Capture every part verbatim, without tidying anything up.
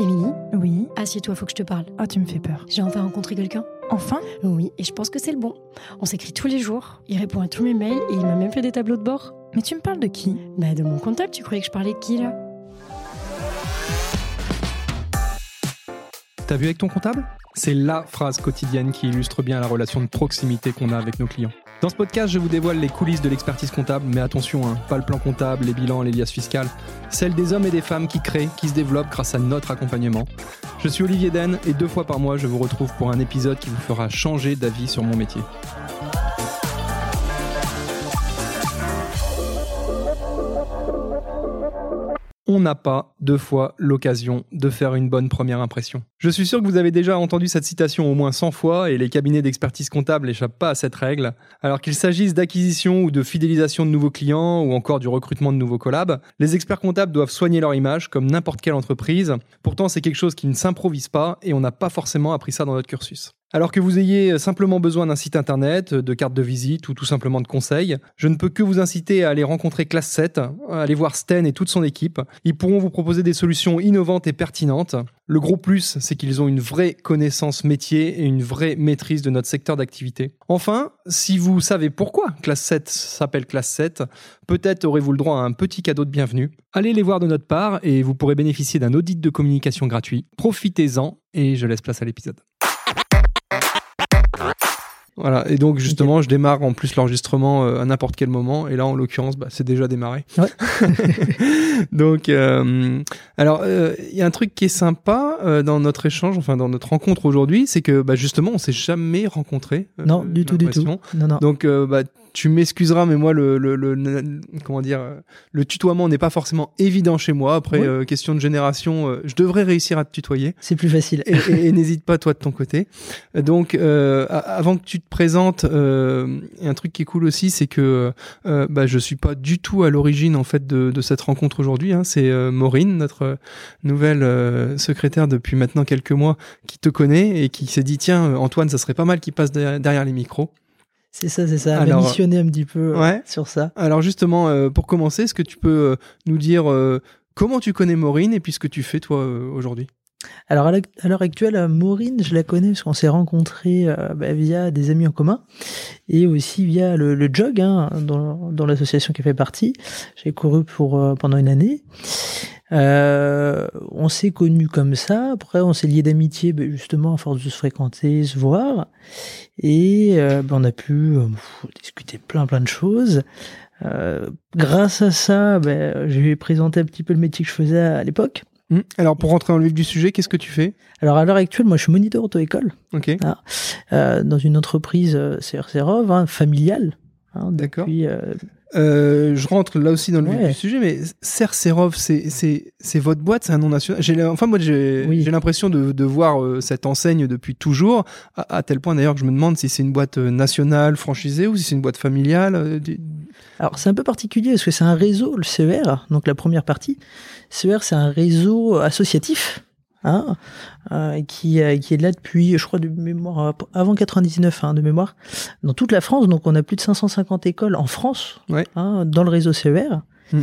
Émilie ? Oui ? Assieds-toi, faut que je te parle. Oh, tu me fais peur. J'ai enfin rencontré quelqu'un. Enfin ? Oui, et je pense que c'est le bon. On s'écrit tous les jours, il répond à tous mes mails et il m'a même fait des tableaux de bord. Mais tu me parles de qui ? Bah de mon comptable, tu croyais que je parlais de qui là ? T'as vu avec ton comptable ? C'est la phrase quotidienne qui illustre bien la relation de proximité qu'on a avec nos clients. Dans ce podcast, je vous dévoile les coulisses de l'expertise comptable, mais attention, hein, pas le plan comptable, les bilans, les liasses fiscales, celles des hommes et des femmes qui créent, qui se développent grâce à notre accompagnement. Je suis Olivier Denne et deux fois par mois, je vous retrouve pour un épisode qui vous fera changer d'avis sur mon métier. On n'a pas deux fois l'occasion de faire une bonne première impression. Je suis sûr que vous avez déjà entendu cette citation au moins cent fois et les cabinets d'expertise comptable n'échappent pas à cette règle. Alors qu'il s'agisse d'acquisition ou de fidélisation de nouveaux clients ou encore du recrutement de nouveaux collabs, les experts comptables doivent soigner leur image comme n'importe quelle entreprise. Pourtant, c'est quelque chose qui ne s'improvise pas et on n'a pas forcément appris ça dans notre cursus. Alors que vous ayez simplement besoin d'un site internet, de cartes de visite ou tout simplement de conseils, je ne peux que vous inciter à aller rencontrer Classe sept, à aller voir Sten et toute son équipe. Ils pourront vous proposer des solutions innovantes et pertinentes. Le gros plus, c'est qu'ils ont une vraie connaissance métier et une vraie maîtrise de notre secteur d'activité. Enfin, si vous savez pourquoi Classe sept s'appelle Classe sept, peut-être aurez-vous le droit à un petit cadeau de bienvenue. Allez les voir de notre part et vous pourrez bénéficier d'un audit de communication gratuit. Profitez-en et je laisse place à l'épisode. Voilà, et donc justement, okay. Je démarre en plus l'enregistrement à n'importe quel moment, et là en l'occurrence, bah, c'est déjà démarré. Ouais. donc, euh, alors, il euh, y a un truc qui est sympa euh, dans notre échange, enfin dans notre rencontre aujourd'hui, c'est que bah, justement, on s'est jamais rencontrés. Euh, non, du tout, du tout. Non, non. Donc, euh, bah, tu m'excuseras, mais moi, le, le, le, le comment dire, le tutoiement n'est pas forcément évident chez moi. Après, oui. euh, question de génération, euh, je devrais réussir à te tutoyer. C'est plus facile. Et, et, et n'hésite pas, toi, de ton côté. Donc, euh, avant que tu te présentes, euh, un truc qui est cool aussi, c'est que euh, bah, je suis pas du tout à l'origine en fait de, de cette rencontre aujourd'hui. Hein. C'est euh, Maureen, notre nouvelle euh, secrétaire depuis maintenant quelques mois, qui te connaît et qui s'est dit tiens, Antoine, ça serait pas mal qu'il passe derrière, derrière les micros. C'est ça, c'est ça. Alors, missionner un petit peu ouais. sur ça. Alors justement, euh, pour commencer, est-ce que tu peux euh, nous dire euh, comment tu connais Maureen et puis ce que tu fais toi euh, aujourd'hui ? Alors à l'heure actuelle, Maureen, je la connais parce qu'on s'est rencontrés euh, bah, via des amis en commun et aussi via le, le jog, hein, dont, dont l'association qui fait partie. J'ai couru pour, euh, pendant une année. Euh, on s'est connus comme ça. Après, on s'est liés d'amitié, bah, justement, à force de se fréquenter, se voir. Et euh, bah, on a pu euh, discuter plein, plein de choses. Euh, grâce à ça, bah, j'ai présenté un petit peu le métier que je faisais à l'époque. Alors, pour rentrer dans le vif du sujet, qu'est-ce que tu fais ? Alors, à l'heure actuelle, moi, je suis moniteur auto-école. Okay. Hein, euh, dans une entreprise euh, C R O V, hein, familiale. Hein, d'accord. Depuis, euh... Euh, je rentre là aussi dans le ouais. vif du sujet, mais C E R O V, c'est, c'est, c'est votre boîte, c'est un nom national. J'ai, enfin, moi, j'ai, oui. j'ai l'impression de, de voir euh, cette enseigne depuis toujours, à, à tel point d'ailleurs que je me demande si c'est une boîte nationale, franchisée, ou si c'est une boîte familiale. Euh, du... Alors, c'est un peu particulier parce que c'est un réseau, le C E R, donc la première partie. C E R, c'est un réseau associatif. Hein, euh, qui, euh, qui est là depuis, je crois, de mémoire, avant quatre-vingt-dix-neuf, hein, de mémoire, dans toute la France. Donc, on a plus de cinq cent cinquante écoles en France, ouais. hein, dans le réseau C E R. Mmh.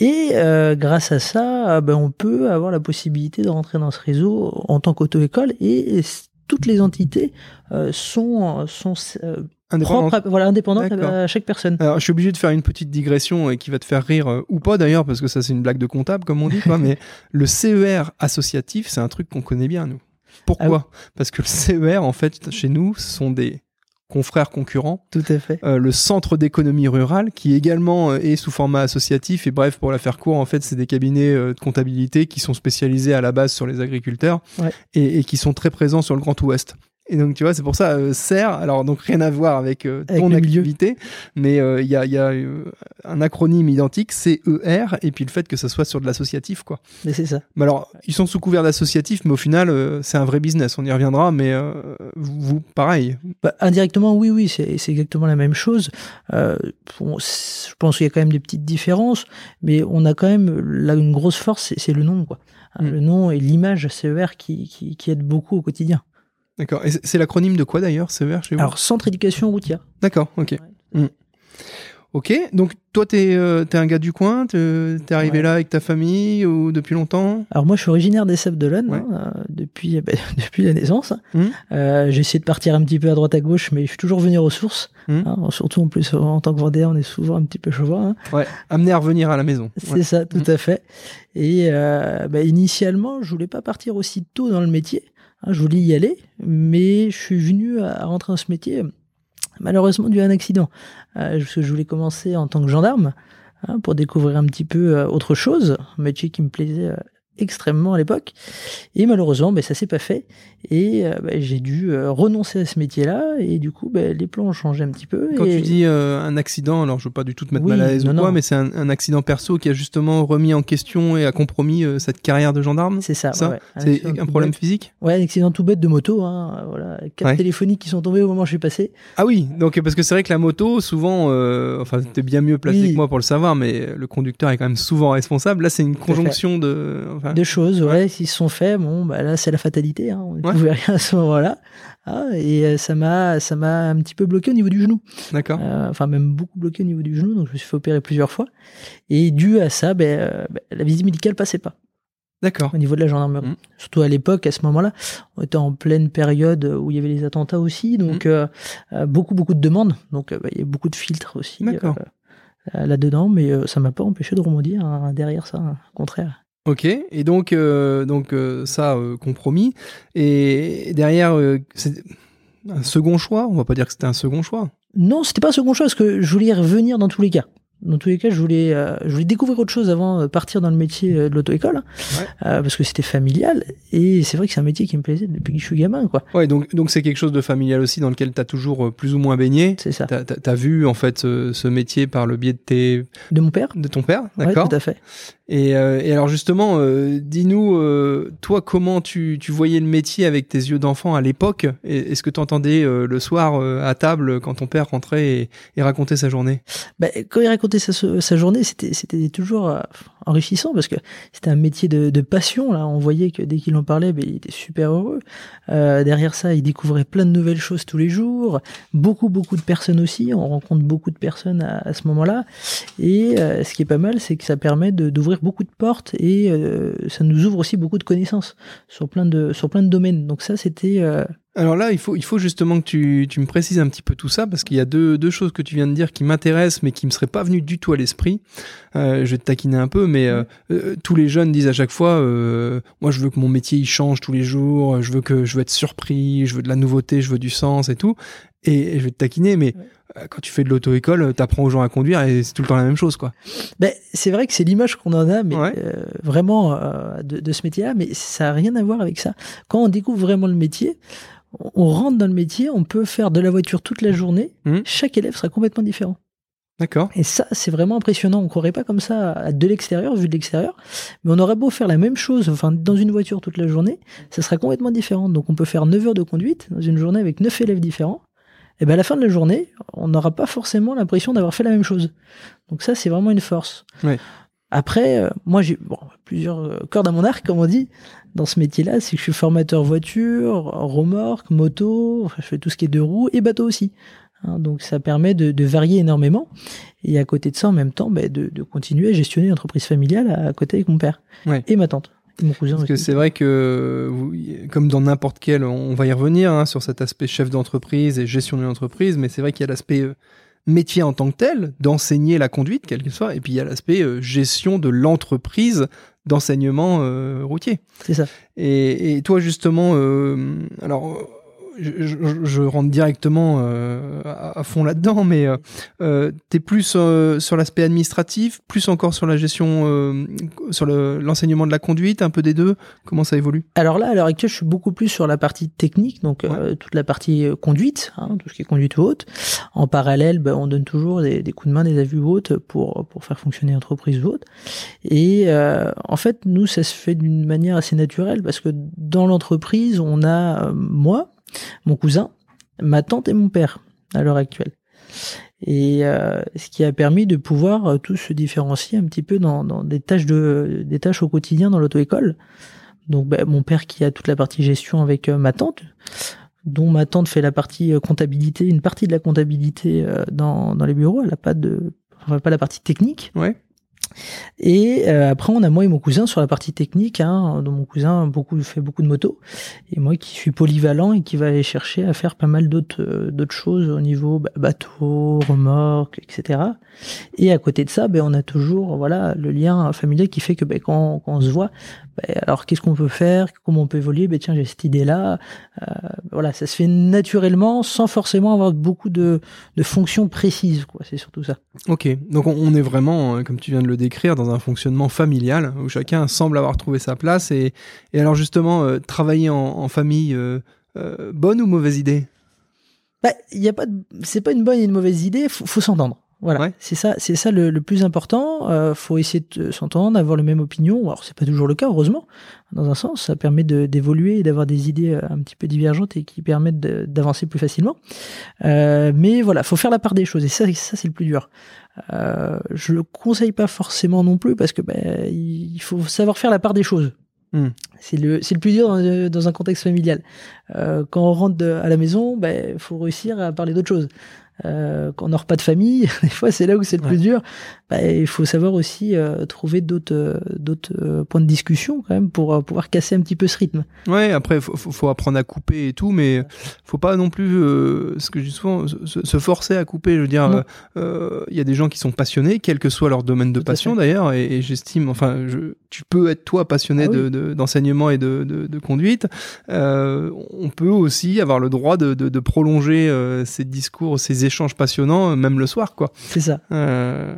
Et euh, grâce à ça, euh, ben, on peut avoir la possibilité de rentrer dans ce réseau en tant qu'auto-école. Et, et toutes les entités euh, sont... sont euh, Indépendante. Propre, voilà, indépendante D'accord. à chaque personne. Alors, je suis obligé de faire une petite digression et qui va te faire rire euh, ou pas d'ailleurs, parce que ça, c'est une blague de comptable, comme on dit, quoi, mais le C E R associatif, c'est un truc qu'on connaît bien, nous. Pourquoi ? Ah oui. Parce que le C E R, en fait, chez nous, ce sont des confrères concurrents. Tout à fait. Euh, le Centre d'économie rurale, qui également euh, est sous format associatif. Et bref, pour la faire court, en fait, c'est des cabinets euh, de comptabilité qui sont spécialisés à la base sur les agriculteurs ouais. et, et qui sont très présents sur le Grand Ouest. Et donc, tu vois, c'est pour ça, euh, C E R, alors donc rien à voir avec euh, ton avec activité, mais il euh, y a, y a euh, un acronyme identique, C E R, et puis le fait que ça soit sur de l'associatif, quoi. Mais c'est ça. Mais alors, ils sont sous couvert d'associatif, mais au final, euh, c'est un vrai business, on y reviendra, mais euh, vous, pareil. Bah, indirectement, oui, oui, c'est, c'est exactement la même chose. Euh, on, je pense qu'il y a quand même des petites différences, mais on a quand même, là, une grosse force, c'est, c'est le nom, quoi. Mmh. Le nom et l'image C E R qui, qui, qui aide beaucoup au quotidien. D'accord. Et c'est l'acronyme de quoi d'ailleurs, C E R, chez vous ? Alors, Centre éducation routière. D'accord, ok. Ouais. Mmh. Ok, donc toi t'es, euh, t'es un gars du coin, t'es, t'es arrivé ouais. là avec ta famille ou depuis longtemps? Alors moi je suis originaire des Sables-d'Olonne ouais. hein, depuis, bah, depuis la naissance. Mmh. Euh, j'ai essayé de partir un petit peu à droite à gauche, mais je suis toujours venu aux sources. Mmh. Hein, surtout en plus en tant que Vendéen, on est souvent un petit peu chauvin. Hein. Ouais. Amené à revenir à la maison. C'est ouais. ça, tout mmh. à fait. Et euh, bah, initialement je voulais pas partir aussi tôt dans le métier. Hein, je voulais y aller, mais je suis venu à, à rentrer dans ce métier. Malheureusement, dû à un accident. Euh, je voulais commencer en tant que gendarme hein, pour découvrir un petit peu euh, autre chose, un métier qui me plaisait euh, extrêmement à l'époque. Et malheureusement, bah, ça s'est pas fait. Et euh, bah, j'ai dû euh, renoncer à ce métier-là. Et du coup, bah, les plans ont changé un petit peu. Quand et... tu dis euh, un accident, alors je veux pas du tout te mettre oui, mal à l'aise ou quoi, mais c'est un, un accident perso qui a justement remis en question et a compromis euh, cette carrière de gendarme. C'est ça. ça ouais, c'est un problème bête. physique. Ouais, un accident tout bête de moto. Hein, voilà, quatre ouais. téléphoniques qui sont tombées au moment où je suis passé. Ah oui, donc parce que c'est vrai que la moto, souvent, euh, enfin, t'es bien mieux placé oui. que moi pour le savoir, mais le conducteur est quand même souvent responsable. Là, c'est une conjonction de enfin, de choses, ouais, ouais. qui se sont faits. Bon, bah là, c'est la fatalité. Hein. On ne ouais. pouvait rien à ce moment-là. Ah, et ça m'a, ça m'a un petit peu bloqué au niveau du genou. D'accord. Euh, enfin, même beaucoup bloqué au niveau du genou. Donc, je me suis fait opérer plusieurs fois. Et dû à ça, bah, euh, bah, la visite médicale passait pas. D'accord. Au niveau de la gendarmerie. Mmh. Surtout à l'époque, à ce moment-là, on était en pleine période où il y avait les attentats aussi. Donc, mmh. euh, beaucoup, beaucoup de demandes. Donc, bah, il y a beaucoup de filtres aussi euh, là-dedans. Mais euh, ça m'a pas empêché de rebondir hein, derrière ça. Hein, au contraire. Ok, et donc, euh, donc euh, ça, euh, compromis. Et derrière, euh, c'est un second choix? On va pas dire que c'était un second choix. Non, c'était pas un second choix, parce que je voulais y revenir dans tous les cas. Dans tous les cas, je voulais, euh, je voulais découvrir autre chose avant de partir dans le métier de l'auto-école, ouais. euh, parce que c'était familial, et c'est vrai que c'est un métier qui me plaisait depuis que je suis gamin, quoi. Ouais, donc, donc c'est quelque chose de familial aussi, dans lequel t'as toujours plus ou moins baigné. C'est ça. T'as, t'as vu, en fait, ce, ce métier par le biais de tes... De mon père. De ton père, d'accord. Ouais, tout à fait. Et, euh, et alors justement, euh, dis-nous, euh, toi, comment tu, tu voyais le métier avec tes yeux d'enfant à l'époque? Et, est-ce que tu entendais euh, le soir euh, à table quand ton père rentrait et, et racontait sa journée? Bah, quand il racontait sa, sa journée, c'était, c'était toujours euh, enrichissant parce que c'était un métier de, de passion. Là, on voyait que dès qu'il en parlait, bah, il était super heureux. Euh, derrière ça, il découvrait plein de nouvelles choses tous les jours. Beaucoup, beaucoup de personnes aussi. On rencontre beaucoup de personnes à, à ce moment-là. Et euh, ce qui est pas mal, c'est que ça permet de, d'ouvrir beaucoup de portes et euh, ça nous ouvre aussi beaucoup de connaissances sur plein de, sur plein de domaines. Donc ça, c'était... Euh... Alors là, il faut, il faut justement que tu, tu me précises un petit peu tout ça parce qu'il y a deux, deux choses que tu viens de dire qui m'intéressent mais qui ne me seraient pas venues du tout à l'esprit. Euh, je vais te taquiner un peu, mais euh, euh, tous les jeunes disent à chaque fois euh, « Moi, je veux que mon métier il change tous les jours, je veux, que, je veux être surpris, je veux de la nouveauté, je veux du sens et tout. » Et, et je vais te taquiner, mais... Ouais. Quand tu fais de l'auto-école, t'apprends aux gens à conduire et c'est tout le temps la même chose, quoi. Ben, c'est vrai que c'est l'image qu'on en a, mais ouais. euh, vraiment euh, de, de ce métier-là, mais ça n'a rien à voir avec ça. Quand on découvre vraiment le métier, on, on rentre dans le métier, on peut faire de la voiture toute la journée, mmh. chaque élève sera complètement différent. D'accord. Et ça, c'est vraiment impressionnant. On ne courait pas comme ça de l'extérieur, vu de l'extérieur, mais on aurait beau faire la même chose, enfin, dans une voiture toute la journée, ça sera complètement différent. Donc on peut faire neuf heures de conduite dans une journée avec neuf élèves différents. Et ben à la fin de la journée, on n'aura pas forcément l'impression d'avoir fait la même chose. Donc ça, c'est vraiment une force. Oui. Après, euh, moi, j'ai bon, plusieurs cordes à mon arc, comme on dit, dans ce métier-là, c'est que je suis formateur voiture, remorque, moto, enfin, je fais tout ce qui est deux roues et bateau aussi. Hein, donc ça permet de, de varier énormément. Et à côté de ça, en même temps, ben, de, de continuer à gestionner l'entreprise familiale à, à côté avec mon père oui. et ma tante. Parce que c'est vrai que, comme dans n'importe quel, on va y revenir hein, sur cet aspect chef d'entreprise et gestion de l'entreprise, mais c'est vrai qu'il y a l'aspect métier en tant que tel, d'enseigner la conduite, quelle que soit, et puis il y a l'aspect gestion de l'entreprise d'enseignement euh, routier. C'est ça. Et, et toi, justement, euh, alors... Je, je, je rentre directement euh, à, à fond là-dedans, mais euh, t'es plus euh, sur l'aspect administratif, plus encore sur la gestion, euh, sur le, l'enseignement de la conduite, un peu des deux. Comment ça évolue? Alors là, à l'heure actuelle, je suis beaucoup plus sur la partie technique, donc ouais. euh, toute la partie conduite, hein, tout ce qui est conduite ou haute. En parallèle, bah, on donne toujours des, des coups de main, des avis ou hautes pour pour faire fonctionner l'entreprise ou haute. Et euh, en fait, nous, ça se fait d'une manière assez naturelle parce que dans l'entreprise, on a euh, moi. Mon cousin, ma tante et mon père à l'heure actuelle. Et euh, ce qui a permis de pouvoir euh, tous se différencier un petit peu dans, dans des, tâches de, des tâches au quotidien dans l'auto-école. Donc bah, mon père qui a toute la partie gestion avec euh, ma tante, dont ma tante fait la partie euh, comptabilité, une partie de la comptabilité euh, dans, dans les bureaux. Elle n'a pas de pas la partie technique. Ouais. Et euh, après, on a moi et mon cousin sur la partie technique, hein, dont mon cousin beaucoup, fait beaucoup de moto, et moi qui suis polyvalent et qui va aller chercher à faire pas mal d'autres, euh, d'autres choses au niveau bah, bateau, remorque, et cetera. Et à côté de ça, bah, on a toujours voilà, le lien familial qui fait que bah, quand, quand on se voit, bah, alors qu'est-ce qu'on peut faire, comment on peut évoluer, bah, tiens, j'ai cette idée-là. Euh, voilà, ça se fait naturellement sans forcément avoir beaucoup de, de fonctions précises, quoi. C'est surtout ça. Ok, donc on, on est vraiment, comme tu viens de le décrire, dans un fonctionnement familial où chacun semble avoir trouvé sa place. Et, et alors justement, euh, travailler en, en famille, euh, euh, bonne ou mauvaise idée ? Bah, y a pas de, c'est pas une bonne et une mauvaise idée, il faut, faut s'entendre. Voilà, ouais. c'est ça, c'est ça le, le plus important. Euh, faut essayer de s'entendre, d'avoir la même opinion. Alors c'est pas toujours le cas, heureusement. Dans un sens, ça permet de, d'évoluer et d'avoir des idées un petit peu divergentes et qui permettent de, d'avancer plus facilement. Euh, mais voilà, faut faire la part des choses et ça, ça c'est le plus dur. Euh, je le conseille pas forcément non plus parce que ben il faut savoir faire la part des choses. Hum. C'est le c'est le plus dur dans, dans un contexte familial. Euh, quand on rentre de, à la maison, ben faut réussir à parler d'autre chose. Euh, quand on n'a pas de famille, des fois c'est là où c'est le ouais. plus dur. Bah, il faut savoir aussi euh, trouver d'autres euh, d'autres euh, points de discussion quand même pour euh, pouvoir casser un petit peu ce rythme. Ouais, après faut, faut apprendre à couper et tout, mais faut pas non plus euh, ce que je dis souvent, se, se forcer à couper. Je veux dire, il euh, euh, y a des gens qui sont passionnés, quel que soit leur domaine de tout passion d'ailleurs, et, et j'estime, enfin, je, tu peux être toi passionné ah, de, oui. de, d'enseignement et de, de, de conduite. Euh, on peut aussi avoir le droit de, de, de prolonger euh, ces discours, ces échanges passionnants, même le soir, quoi. C'est ça. Euh,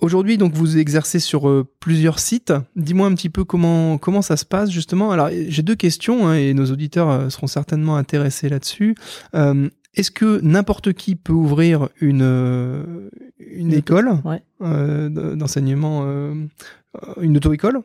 aujourd'hui, donc, vous exercez sur euh, plusieurs sites. Dis-moi un petit peu comment, comment ça se passe, justement. Alors, j'ai deux questions, hein, et nos auditeurs euh, seront certainement intéressés là-dessus. Euh, est-ce que n'importe qui peut ouvrir une, euh, une, une école auto- ouais. euh, d'enseignement, euh, une auto-école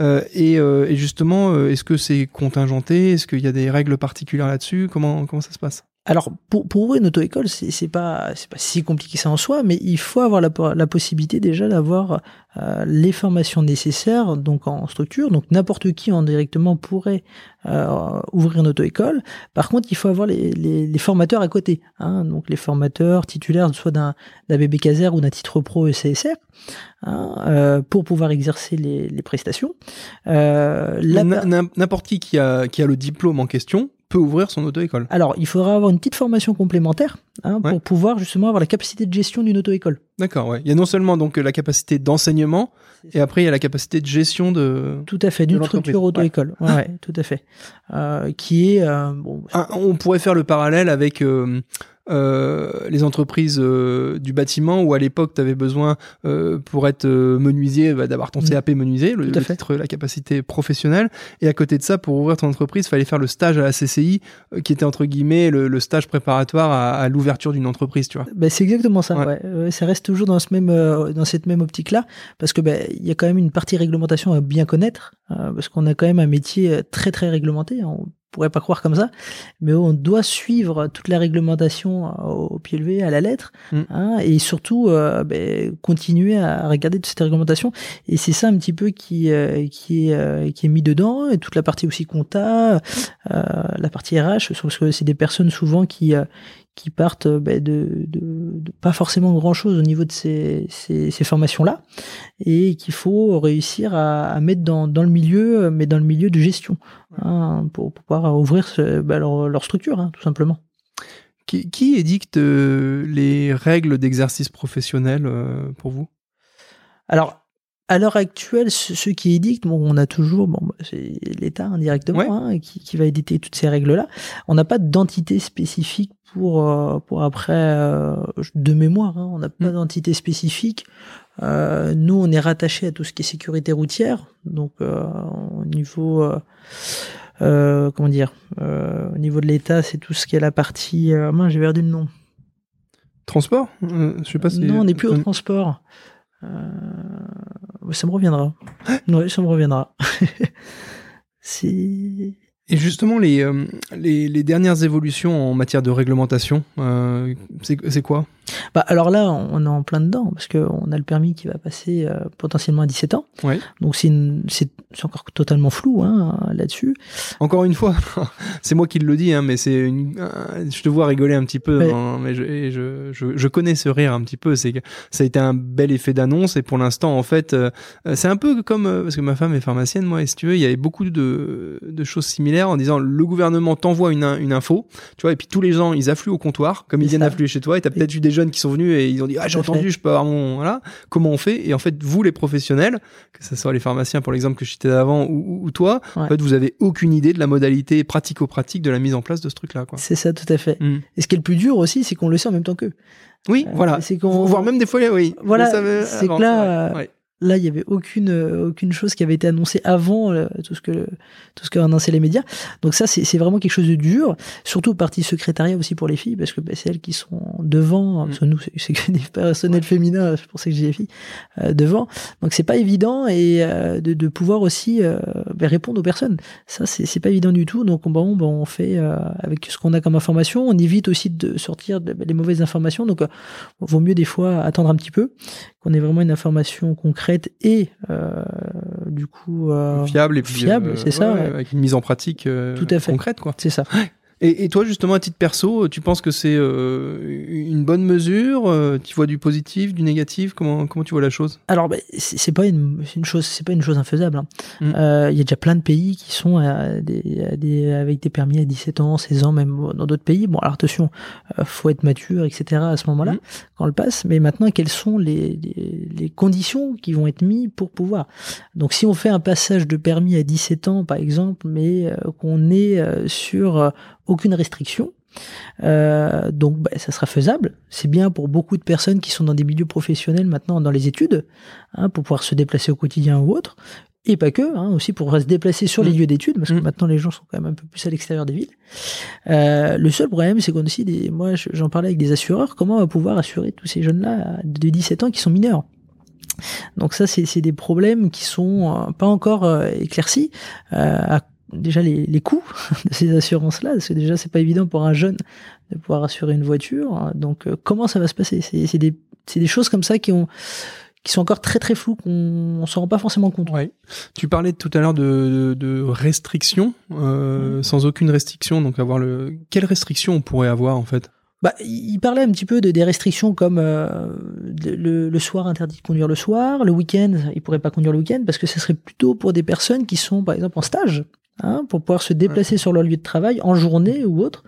euh, et, euh, et justement, euh, est-ce que c'est contingenté ? Est-ce qu'il y a des règles particulières là-dessus ? Comment, comment ça se passe ? Alors, pour, pour ouvrir une auto-école, c'est, c'est pas, c'est pas si compliqué ça en soi, mais il faut avoir la, la possibilité déjà d'avoir euh, les formations nécessaires, donc en structure. Donc, n'importe qui en directement pourrait euh, ouvrir une auto-école. Par contre, il faut avoir les, les, les formateurs à côté, hein, donc les formateurs titulaires soit d'un, d'un B B CASER ou d'un titre pro E C S R, hein, euh, pour pouvoir exercer les, les prestations. Euh, la... N'importe qui qui a, qui a le diplôme en question peut ouvrir son auto-école. Alors, il faudra avoir une petite formation complémentaire hein, ouais. pour pouvoir justement avoir la capacité de gestion d'une auto-école. D'accord, ouais. Il y a non seulement donc la capacité d'enseignement, et après il y a la capacité de gestion de. Tout à fait, d'une structure auto-école. Ouais, ouais tout à fait. Euh, qui est. Euh, bon, ah, on pourrait faire le parallèle avec. Euh, Euh, les entreprises euh, du bâtiment où à l'époque tu avais besoin euh, pour être euh, menuisier bah, d'avoir ton C A P menuisier, le, le titre, la capacité professionnelle, et à côté de ça pour ouvrir ton entreprise fallait faire le stage à la C C I euh, qui était entre guillemets le, le stage préparatoire à, à l'ouverture d'une entreprise, tu vois. Bah, c'est exactement ça, ouais. Ouais. Euh, ça reste toujours dans, ce même, euh, dans cette même optique là parce que bah, y a quand même une partie réglementation à bien connaître euh, parce qu'on a quand même un métier très très réglementé, on pourrait pas croire comme ça, mais on doit suivre toute la réglementation au pied levé, à la lettre, mmh. hein, et surtout euh, bah, continuer à regarder toute cette réglementation. Et c'est ça un petit peu qui euh, qui est euh, qui est mis dedans, et toute la partie aussi compta, euh, la partie R H, parce que c'est des personnes souvent qui euh, qui partent bah, de, de, de pas forcément grand-chose au niveau de ces, ces, ces formations-là, et qu'il faut réussir à, à mettre dans, dans le milieu, mais dans le milieu de gestion, hein, pour, pour pouvoir ouvrir ce, bah, leur, leur structure, hein, tout simplement. Qui, qui édicte euh, les règles d'exercice professionnel euh, pour vous ? Alors, à l'heure actuelle, ceux qui édictent, bon, on a toujours, bon, c'est l'État indirectement, hein, ouais. hein, qui, qui va éditer toutes ces règles-là. On n'a pas d'entité spécifique pour pour après euh, de mémoire. Hein, on n'a pas mmh. d'entité spécifique. Euh, nous, on est rattaché à tout ce qui est sécurité routière, donc euh, au niveau. Euh, euh, comment dire euh, Au niveau de l'État, c'est tout ce qui est la partie. Euh, moi, j'ai perdu le nom. Transport. Euh, je sais pas si. Non, on n'est plus au transport. Euh, ça me reviendra. Oui, ça me reviendra. C'est... Et justement, les, euh, les, les dernières évolutions en matière de réglementation, euh, c'est, c'est quoi ? Bah, alors là, on est en plein dedans, parce qu'on a le permis qui va passer euh, potentiellement à dix-sept ans. Ouais. Donc c'est, une, c'est, c'est encore totalement flou hein, là-dessus. Encore une fois, c'est moi qui le dis, hein, mais c'est une, je te vois rigoler un petit peu, mais, hein, mais je, et je, je, je connais ce rire un petit peu. C'est, ça a été un bel effet d'annonce, et pour l'instant, en fait, euh, c'est un peu comme, euh, parce que ma femme est pharmacienne, moi, et si tu veux, il y avait beaucoup de, de choses similaires, en disant le gouvernement t'envoie une, une info, tu vois, et puis tous les gens ils affluent au comptoir comme c'est ils viennent ça. Affluer chez toi, et t'as peut-être et... eu des jeunes qui sont venus et ils ont dit ah j'ai entendu fait. Je peux avoir mon voilà comment on fait, et en fait vous les professionnels, que ce soit les pharmaciens pour l'exemple que je citais avant ou, ou toi ouais. en fait vous avez aucune idée de la modalité pratico-pratique de la mise en place de ce truc là quoi. C'est ça tout à fait mm. Et ce qui est le plus dur aussi c'est qu'on le sait en même temps qu'eux oui euh, voilà c'est qu'on... voire même des fois oui voilà c'est avant, que là c'est Là, il n'y avait aucune, aucune chose qui avait été annoncée avant euh, tout ce que, tout ce qu'ont annoncé les médias. Donc ça, c'est, c'est vraiment quelque chose de dur. Surtout partie secrétariat aussi pour les filles, parce que bah, c'est elles qui sont devant. Mmh. Parce que nous, c'est, c'est que des personnels ouais. féminins, c'est pour ça que j'ai les filles, euh, devant. Donc c'est pas évident et euh, de, de pouvoir aussi euh, bah, répondre aux personnes. Ça, c'est, c'est pas évident du tout. Donc bon, bon on fait euh, avec ce qu'on a comme information. On évite aussi de sortir de, bah, les mauvaises informations. Donc euh, vaut mieux des fois attendre un petit peu, qu'on ait vraiment une information concrète et euh, du coup euh, fiable et puis fiable, euh, c'est ouais, ça, ouais. avec une mise en pratique euh, tout à fait. Concrète quoi. C'est ça. Et, et toi justement à titre perso, tu penses que c'est euh, une bonne mesure ? Tu vois du positif, du négatif ? Comment comment tu vois la chose ? Alors bah, c'est, c'est pas une, c'est une chose, c'est pas une chose infaisable. Hein. Mmh. Euh, y a déjà plein de pays qui sont à des, à des, avec des permis à dix-sept ans, seize ans, même dans d'autres pays. Bon alors attention, euh, faut être mature, et cetera à ce moment-là mmh. quand on le passe. Mais maintenant quelles sont les, les, les conditions qui vont être mises pour pouvoir ? Donc si on fait un passage de permis à dix-sept ans par exemple, mais euh, qu'on est euh, sur euh, aucune restriction, euh, donc bah, ça sera faisable. C'est bien pour beaucoup de personnes qui sont dans des milieux professionnels maintenant, dans les études, hein, pour pouvoir se déplacer au quotidien ou autre, et pas que, hein, aussi pour se déplacer sur mmh. les lieux d'études, parce que mmh. maintenant les gens sont quand même un peu plus à l'extérieur des villes. Euh, le seul problème, c'est qu'on aussi, des, moi j'en parlais avec des assureurs, comment on va pouvoir assurer tous ces jeunes-là de dix-sept ans qui sont mineurs ? Donc ça, c'est, c'est des problèmes qui sont euh, pas encore euh, éclaircis, euh, à déjà les, les coûts de ces assurances-là, parce que déjà c'est pas évident pour un jeune de pouvoir assurer une voiture, donc euh, comment ça va se passer ? c'est, c'est, des, c'est des choses comme ça qui ont qui sont encore très très floues, qu'on ne s'en rend pas forcément compte. Ouais. Tu parlais tout à l'heure de, de, de restrictions, euh, mmh. sans aucune restriction, donc avoir le... Quelles restrictions on pourrait avoir en fait ? Bah, il parlait un petit peu de, des restrictions comme euh, de, le, le soir interdit de conduire le soir, le week-end, il pourrait pas conduire le week-end, parce que ce serait plutôt pour des personnes qui sont par exemple en stage, hein, pour pouvoir se déplacer ouais. sur leur lieu de travail en journée ou autre,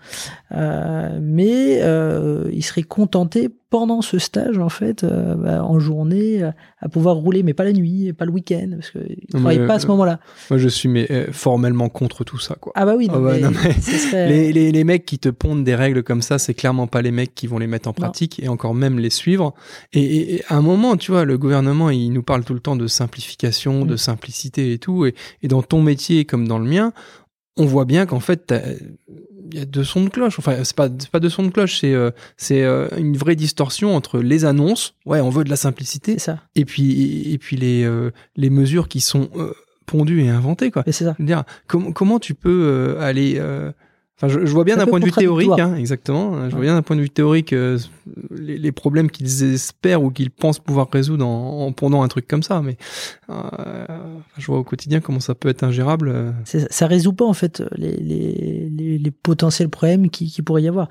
euh, mais euh, ils seraient contentés pendant ce stage en fait, euh, bah, en journée, euh, à pouvoir rouler, mais pas la nuit, pas le week-end, parce qu'ils ne travaillent pas à ce euh, moment-là. Moi, je suis mais euh, formellement contre tout ça, quoi. Ah bah oui. Non, oh, mais, non, mais ce serait... les, les les mecs qui te pondent des règles comme ça, c'est clairement pas les mecs qui vont les mettre en pratique non. et encore même les suivre. Et, et, et à un moment, tu vois, le gouvernement, il nous parle tout le temps de simplification, mmh. de simplicité et tout, et, et dans ton métier comme dans le mien, on voit bien qu'en fait, il y a deux sons de cloche. Enfin, c'est pas, c'est pas deux sons de cloche, c'est, euh, c'est euh, une vraie distorsion entre les annonces, ouais, on veut de la simplicité, c'est ça. et puis, et, et puis les, euh, les mesures qui sont euh, pondues et inventées, quoi. Et c'est ça. Dire, com- comment tu peux euh, aller... Euh, Enfin, je, je vois bien d'un point de vue théorique, hein, exactement. Je vois ouais. bien d'un point de vue théorique euh, les, les problèmes qu'ils espèrent ou qu'ils pensent pouvoir résoudre en, en pondant un truc comme ça, mais euh, je vois au quotidien comment ça peut être ingérable. C'est, ça résout pas en fait les, les, les, les potentiels problèmes qui, qui pourrait y avoir.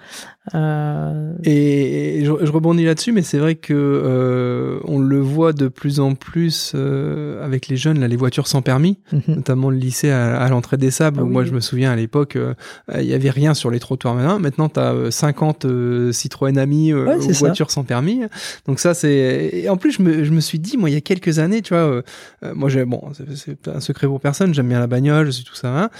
Euh... Et, et je, je rebondis là-dessus, mais c'est vrai que euh, on le voit de plus en plus euh, avec les jeunes, là, les voitures sans permis, mm-hmm. notamment le lycée à, à l'entrée des Sables. Ah, où oui. Moi, je me souviens à l'époque. Euh, il y avait rien sur les trottoirs maintenant. Maintenant, tu as cinquante euh, Citroën Ami euh, ouais, ou voitures sans permis. Donc ça, c'est... Et en plus, je me, je me suis dit, moi, il y a quelques années, tu vois, euh, moi, j'ai... bon, c'est, c'est un secret pour personne, j'aime bien la bagnole, je suis tout ça. Hein.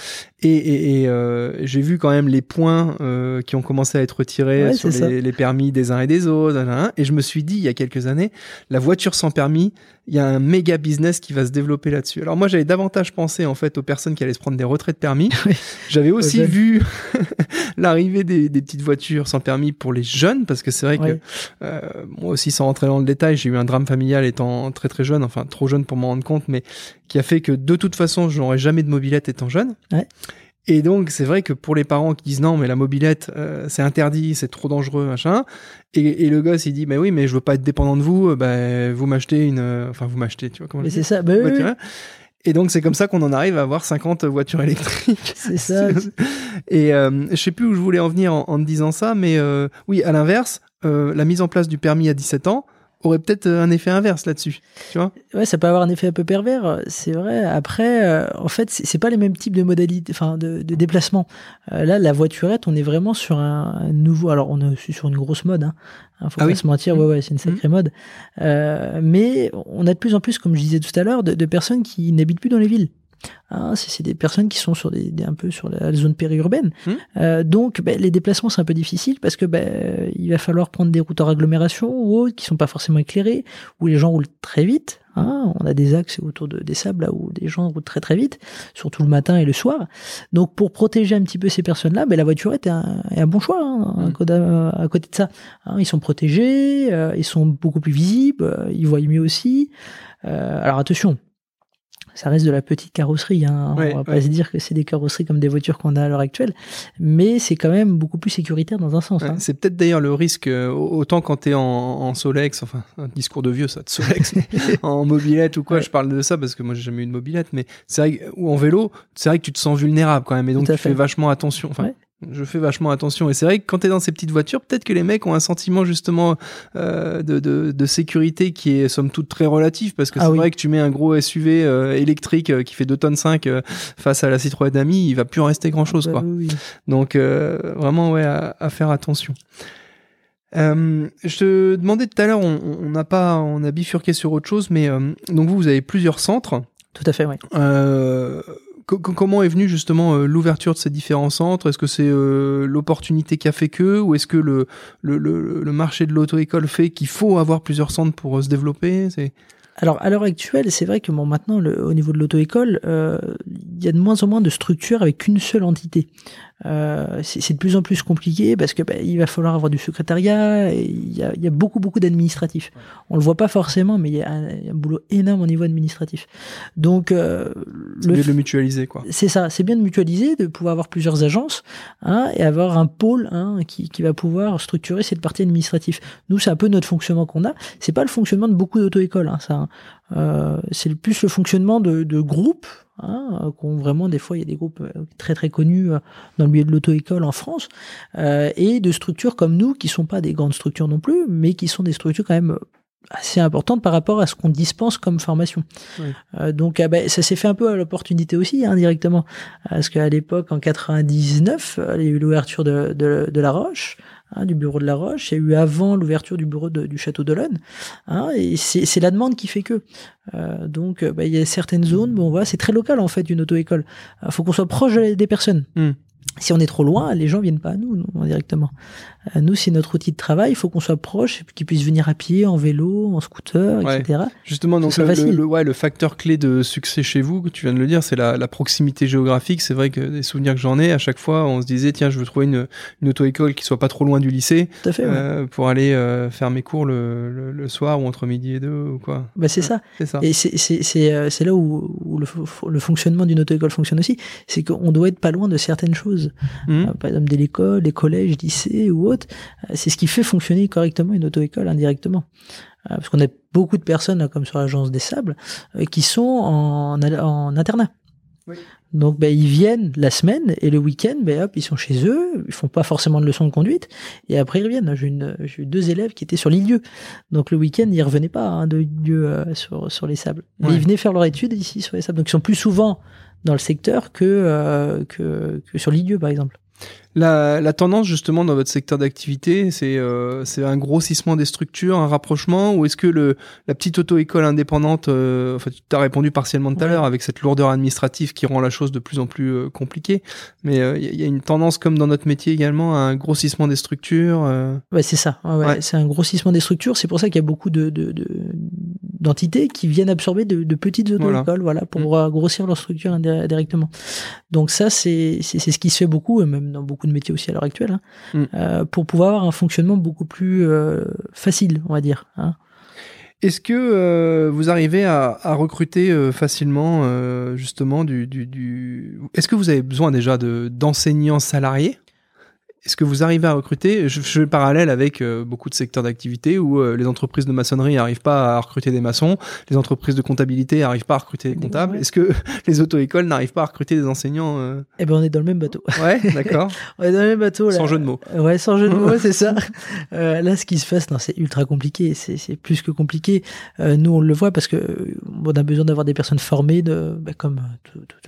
Et, et, et euh, j'ai vu quand même les points euh, qui ont commencé à être retirés ouais, sur les, les permis des uns et des autres. Hein. Et je me suis dit, il y a quelques années, la voiture sans permis, il y a un méga business qui va se développer là-dessus. Alors moi, j'avais davantage pensé, en fait, aux personnes qui allaient se prendre des retraits de permis. Oui. J'avais aussi okay. vu... l'arrivée des, des petites voitures sans permis pour les jeunes, parce que c'est vrai ouais. que euh, moi aussi, sans rentrer dans le détail, j'ai eu un drame familial étant très très jeune, enfin trop jeune pour m'en rendre compte, mais qui a fait que de toute façon, je n'aurais jamais de mobylette étant jeune. Ouais. Et donc, c'est vrai que pour les parents qui disent « Non, mais la mobilette, euh, c'est interdit, c'est trop dangereux, machin. » Et, et le gosse, il dit « Ben bah oui, mais je veux pas être dépendant de vous. Bah, vous m'achetez une... Euh, » Enfin, vous m'achetez, tu vois comment mais je c'est dis ça, bah, oui, oui. Et donc, c'est comme ça qu'on en arrive à avoir cinquante voitures électriques. C'est ça. Et euh, je sais plus où je voulais en venir en, en te disant ça, mais euh, oui, à l'inverse, euh, la mise en place du permis à dix-sept ans aurait peut-être un effet inverse là-dessus, tu vois ? Ouais, ça peut avoir un effet un peu pervers, c'est vrai. Après, euh, en fait, c'est, c'est pas les mêmes types de modalités, enfin, de, de déplacement. Euh, là, la voiturette, on est vraiment sur un, un nouveau... Alors, on est sur une grosse mode, hein. Faut ah pas oui se mentir, ouais, ouais, c'est une sacrée mmh. mode. Euh, mais on a de plus en plus, comme je disais tout à l'heure, de, de personnes qui n'habitent plus dans les villes. Hein, c'est, c'est des personnes qui sont sur des, des, un peu sur la, la zone périurbaine. Mmh. Euh, donc, bah, les déplacements, c'est un peu difficile parce que bah, il va falloir prendre des routes en agglomération ou autres qui sont pas forcément éclairées, où les gens roulent très vite. Hein, on a des axes autour de, des Sables là où des gens roulent très très vite, surtout le matin et le soir. Donc pour protéger un petit peu ces personnes-là, ben, la voiturette est un, est un bon choix hein, mmh. à, à côté de ça. Hein, ils sont protégés, euh, ils sont beaucoup plus visibles, euh, ils voient mieux aussi. Euh, alors attention, ça reste de la petite carrosserie. Hein, ouais, on va pas ouais. se dire que c'est des carrosseries comme des voitures qu'on a à l'heure actuelle, mais c'est quand même beaucoup plus sécuritaire dans un sens. Ouais, hein. C'est peut-être d'ailleurs le risque, autant quand t'es en, en Solex, enfin, un discours de vieux ça, de Solex, en mobilette ou quoi, ouais. je parle de ça parce que moi j'ai jamais eu de mobilette, mais c'est vrai que, ou en vélo, c'est vrai que tu te sens vulnérable quand même, et donc tu fait. fais vachement attention. Enfin, ouais. Je fais vachement attention. Et c'est vrai que quand t'es dans ces petites voitures, peut-être que les mecs ont un sentiment justement euh, de, de, de sécurité qui est somme toute très relatif, parce que ah c'est oui. vrai que tu mets un gros S U V euh, électrique euh, qui fait deux tonnes cinq euh, face à la Citroën Ami, il va plus en rester grand-chose. Ah bah quoi. Oui. Donc euh, vraiment ouais, à, à faire attention. Euh, je te demandais tout à l'heure, on, on, a pas, on a bifurqué sur autre chose, mais euh, donc vous, vous avez plusieurs centres. Tout à fait, oui. Euh, Comment est venue justement euh, l'ouverture de ces différents centres ? Est-ce que c'est euh, l'opportunité qui a fait que, ou est-ce que le, le, le, le marché de l'auto-école fait qu'il faut avoir plusieurs centres pour euh, se développer ? c'est... Alors à l'heure actuelle, c'est vrai que bon, maintenant, le, au niveau de l'auto-école, euh, il y a de moins en moins de structures avec une seule entité. Euh, c'est, c'est de plus en plus compliqué parce que bah, il va falloir avoir du secrétariat, et il y a, il y a beaucoup beaucoup d'administratifs. Ouais. On le voit pas forcément, mais il y a un, un boulot énorme au niveau administratif. Donc euh, c'est le bien f... de le mutualiser quoi. C'est ça, c'est bien de mutualiser, de pouvoir avoir plusieurs agences hein, et avoir un pôle hein, qui, qui va pouvoir structurer cette partie administrative. Nous c'est un peu notre fonctionnement qu'on a. C'est pas le fonctionnement de beaucoup d'auto-écoles. Hein, ça, euh, c'est plus le fonctionnement de, de groupes. Hein, qu'on vraiment des fois il y a des groupes très très connus dans le milieu de l'auto-école en France euh, et de structures comme nous qui sont pas des grandes structures non plus mais qui sont des structures quand même assez importantes par rapport à ce qu'on dispense comme formation. Oui. Euh, donc ah ben, ça s'est fait un peu à l'opportunité aussi hein, directement parce qu'à l'époque en quatre-vingt-dix-neuf il y a eu l'ouverture de, de, de la Roche hein, du bureau de la Roche, il y a eu avant l'ouverture du bureau de, du château d'Olonne, hein, et c'est, c'est la demande qui fait que. Euh, donc, bah, il y a certaines zones, bon, voilà, c'est très local en fait une auto-école. Il faut qu'on soit proche des personnes. Mm. Si on est trop loin, les gens viennent pas à nous, non, directement. Euh, nous, c'est notre outil de travail, il faut qu'on soit proche, qu'ils puissent venir à pied, en vélo, en scooter, ouais. et cetera. Justement, donc le, le, le, ouais, le facteur clé de succès chez vous, que tu viens de le dire, c'est la, la proximité géographique. C'est vrai que des souvenirs que j'en ai, à chaque fois, on se disait, tiens, je veux trouver une, une auto-école qui soit pas trop loin du lycée, tout à fait, euh, ouais. pour aller euh, faire mes cours le, le, le soir ou entre midi et deux ou quoi. Bah, c'est, ouais, ça. c'est ça. Et c'est, c'est, c'est, c'est là où, où le, le fonctionnement d'une auto-école fonctionne aussi, c'est qu'on doit être pas loin de certaines choses. Mmh. Euh, par exemple dès l'école, les collèges, lycées ou autres, euh, c'est ce qui fait fonctionner correctement une auto-école indirectement. Euh, parce qu'on a beaucoup de personnes, là, comme sur l'agence des Sables, euh, qui sont en, en internat. Oui. Donc ben, ils viennent la semaine et le week-end, ben, hop, ils sont chez eux, ils font pas forcément de leçons de conduite et après ils reviennent. J'ai, une, j'ai eu deux élèves qui étaient sur l'île-Dieu, donc le week-end ils revenaient pas hein, de l'île-Dieu euh, sur, sur les Sables. Ouais. Mais ils venaient faire leur étude ici sur les Sables, donc ils sont plus souvent dans le secteur que, euh, que, que sur l'île-Dieu par exemple. La, la tendance justement dans votre secteur d'activité, c'est, euh, c'est un grossissement des structures, un rapprochement, ou est-ce que le, la petite auto-école indépendante, euh, enfin tu t'as répondu partiellement tout à ouais. l'heure avec cette lourdeur administrative qui rend la chose de plus en plus euh, compliquée, mais il euh, y, y a une tendance comme dans notre métier également à un grossissement des structures. Euh... Ouais c'est ça, ouais, ouais. Ouais. C'est un grossissement des structures, c'est pour ça qu'il y a beaucoup de, de, de, d'entités qui viennent absorber de, de petites auto-écoles, voilà, voilà pour mmh. grossir leur structure indirectement. Donc ça c'est, c'est, c'est ce qui se fait beaucoup, et même dans beaucoup de métiers aussi à l'heure actuelle, hein, mm. euh, pour pouvoir avoir un fonctionnement beaucoup plus euh, facile, on va dire. Hein. Est-ce que euh, vous arrivez à, à recruter euh, facilement, euh, justement, du, du, du... Est-ce que vous avez besoin déjà de, d'enseignants salariés ? Est-ce que vous arrivez à recruter ? Je, je fais le parallèle avec euh, beaucoup de secteurs d'activité où euh, les entreprises de maçonnerie n'arrivent pas à recruter des maçons, les entreprises de comptabilité n'arrivent pas à recruter des comptables. Ouais. Est-ce que les auto-écoles n'arrivent pas à recruter des enseignants euh... Eh ben, on est dans le même bateau. Ouais, d'accord. On est dans le même bateau. Là. Sans jeu de mots. Ouais, sans jeu de mots, c'est ça. Euh, là, ce qui se passe, non, c'est ultra compliqué. C'est, c'est plus que compliqué. Euh, nous, on le voit parce que euh, on a besoin d'avoir des personnes formées, de, bah, comme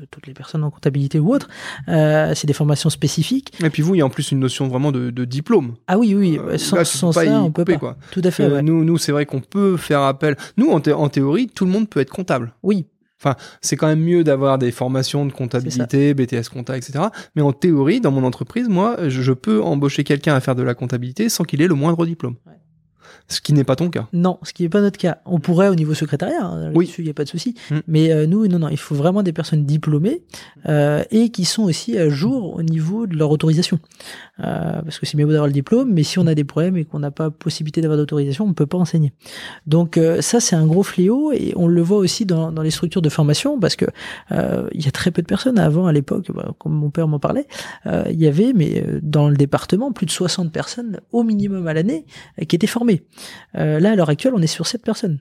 toutes les personnes en comptabilité ou autre. Euh, c'est des formations spécifiques. Et puis vous, il y a en plus une notion vraiment de, de diplôme. Ah oui, oui. Euh, sans là, sans ça, on peut pas. Quoi. Tout à fait. Euh, ouais. Nous, nous, c'est vrai qu'on peut faire appel. Nous, en, thé- en théorie, tout le monde peut être comptable. Oui. Enfin, c'est quand même mieux d'avoir des formations de comptabilité, B T S compta, et cetera. Mais en théorie, dans mon entreprise, moi, je, je peux embaucher quelqu'un à faire de la comptabilité sans qu'il ait le moindre diplôme. Ouais. Ce qui n'est pas ton cas. Non, ce qui n'est pas notre cas. On pourrait au niveau secrétariat, hein, là-dessus, il oui. n'y a pas de souci. Mmh. Mais euh, nous, non, non, il faut vraiment des personnes diplômées euh, et qui sont aussi à jour au niveau de leur autorisation. Euh, parce que c'est bien beau d'avoir le diplôme, mais si on a des problèmes et qu'on n'a pas possibilité d'avoir d'autorisation, on ne peut pas enseigner. Donc euh, ça, c'est un gros fléau et on le voit aussi dans, dans les structures de formation parce que euh, y a très peu de personnes. Avant, à l'époque, bah, comme mon père m'en parlait, il euh, y avait, mais dans le département, plus de soixante personnes au minimum à l'année euh, qui étaient formées. Euh, là, à l'heure actuelle, on est sur sept personnes.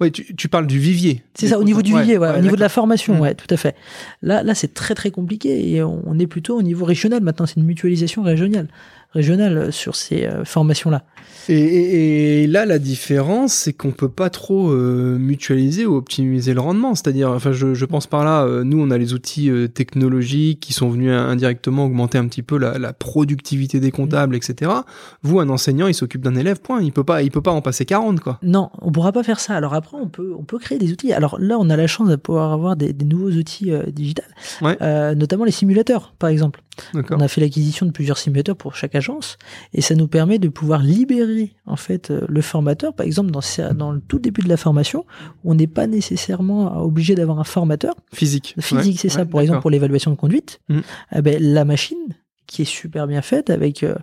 Oui, tu, tu parles du vivier. C'est ça, au niveau du vivier, ouais, ouais, ouais, au niveau de la formation, mmh. ouais, tout à fait. Là, là, c'est très très compliqué et on, on est plutôt au niveau régional maintenant. C'est une mutualisation régionale, régionale sur ces euh, formations-là. Et, et, et là, la différence, c'est qu'on peut pas trop euh, mutualiser ou optimiser le rendement. C'est-à-dire, enfin, je, je pense par là, euh, nous, on a les outils euh, technologiques qui sont venus indirectement augmenter un petit peu la, la productivité des comptables, mmh. et cetera. Vous, un enseignant, il s'occupe d'un élève, point. Il peut pas, il peut pas en passer quarante, quoi. Non, on pourra pas faire ça. Alors après, on peut, on peut créer des outils. Alors là, on a la chance de pouvoir avoir des, des nouveaux outils euh, digitaux, ouais. euh, notamment les simulateurs, par exemple. D'accord. On a fait l'acquisition de plusieurs simulateurs pour chaque agence et ça nous permet de pouvoir libérer en fait le formateur. Par exemple, dans, dans le tout début de la formation, on n'est pas nécessairement obligé d'avoir un formateur physique. Physique, ouais. c'est ouais, ça. Ouais, pour d'accord. exemple, pour l'évaluation de conduite, mmh. eh ben, la machine qui est super bien faite avec euh,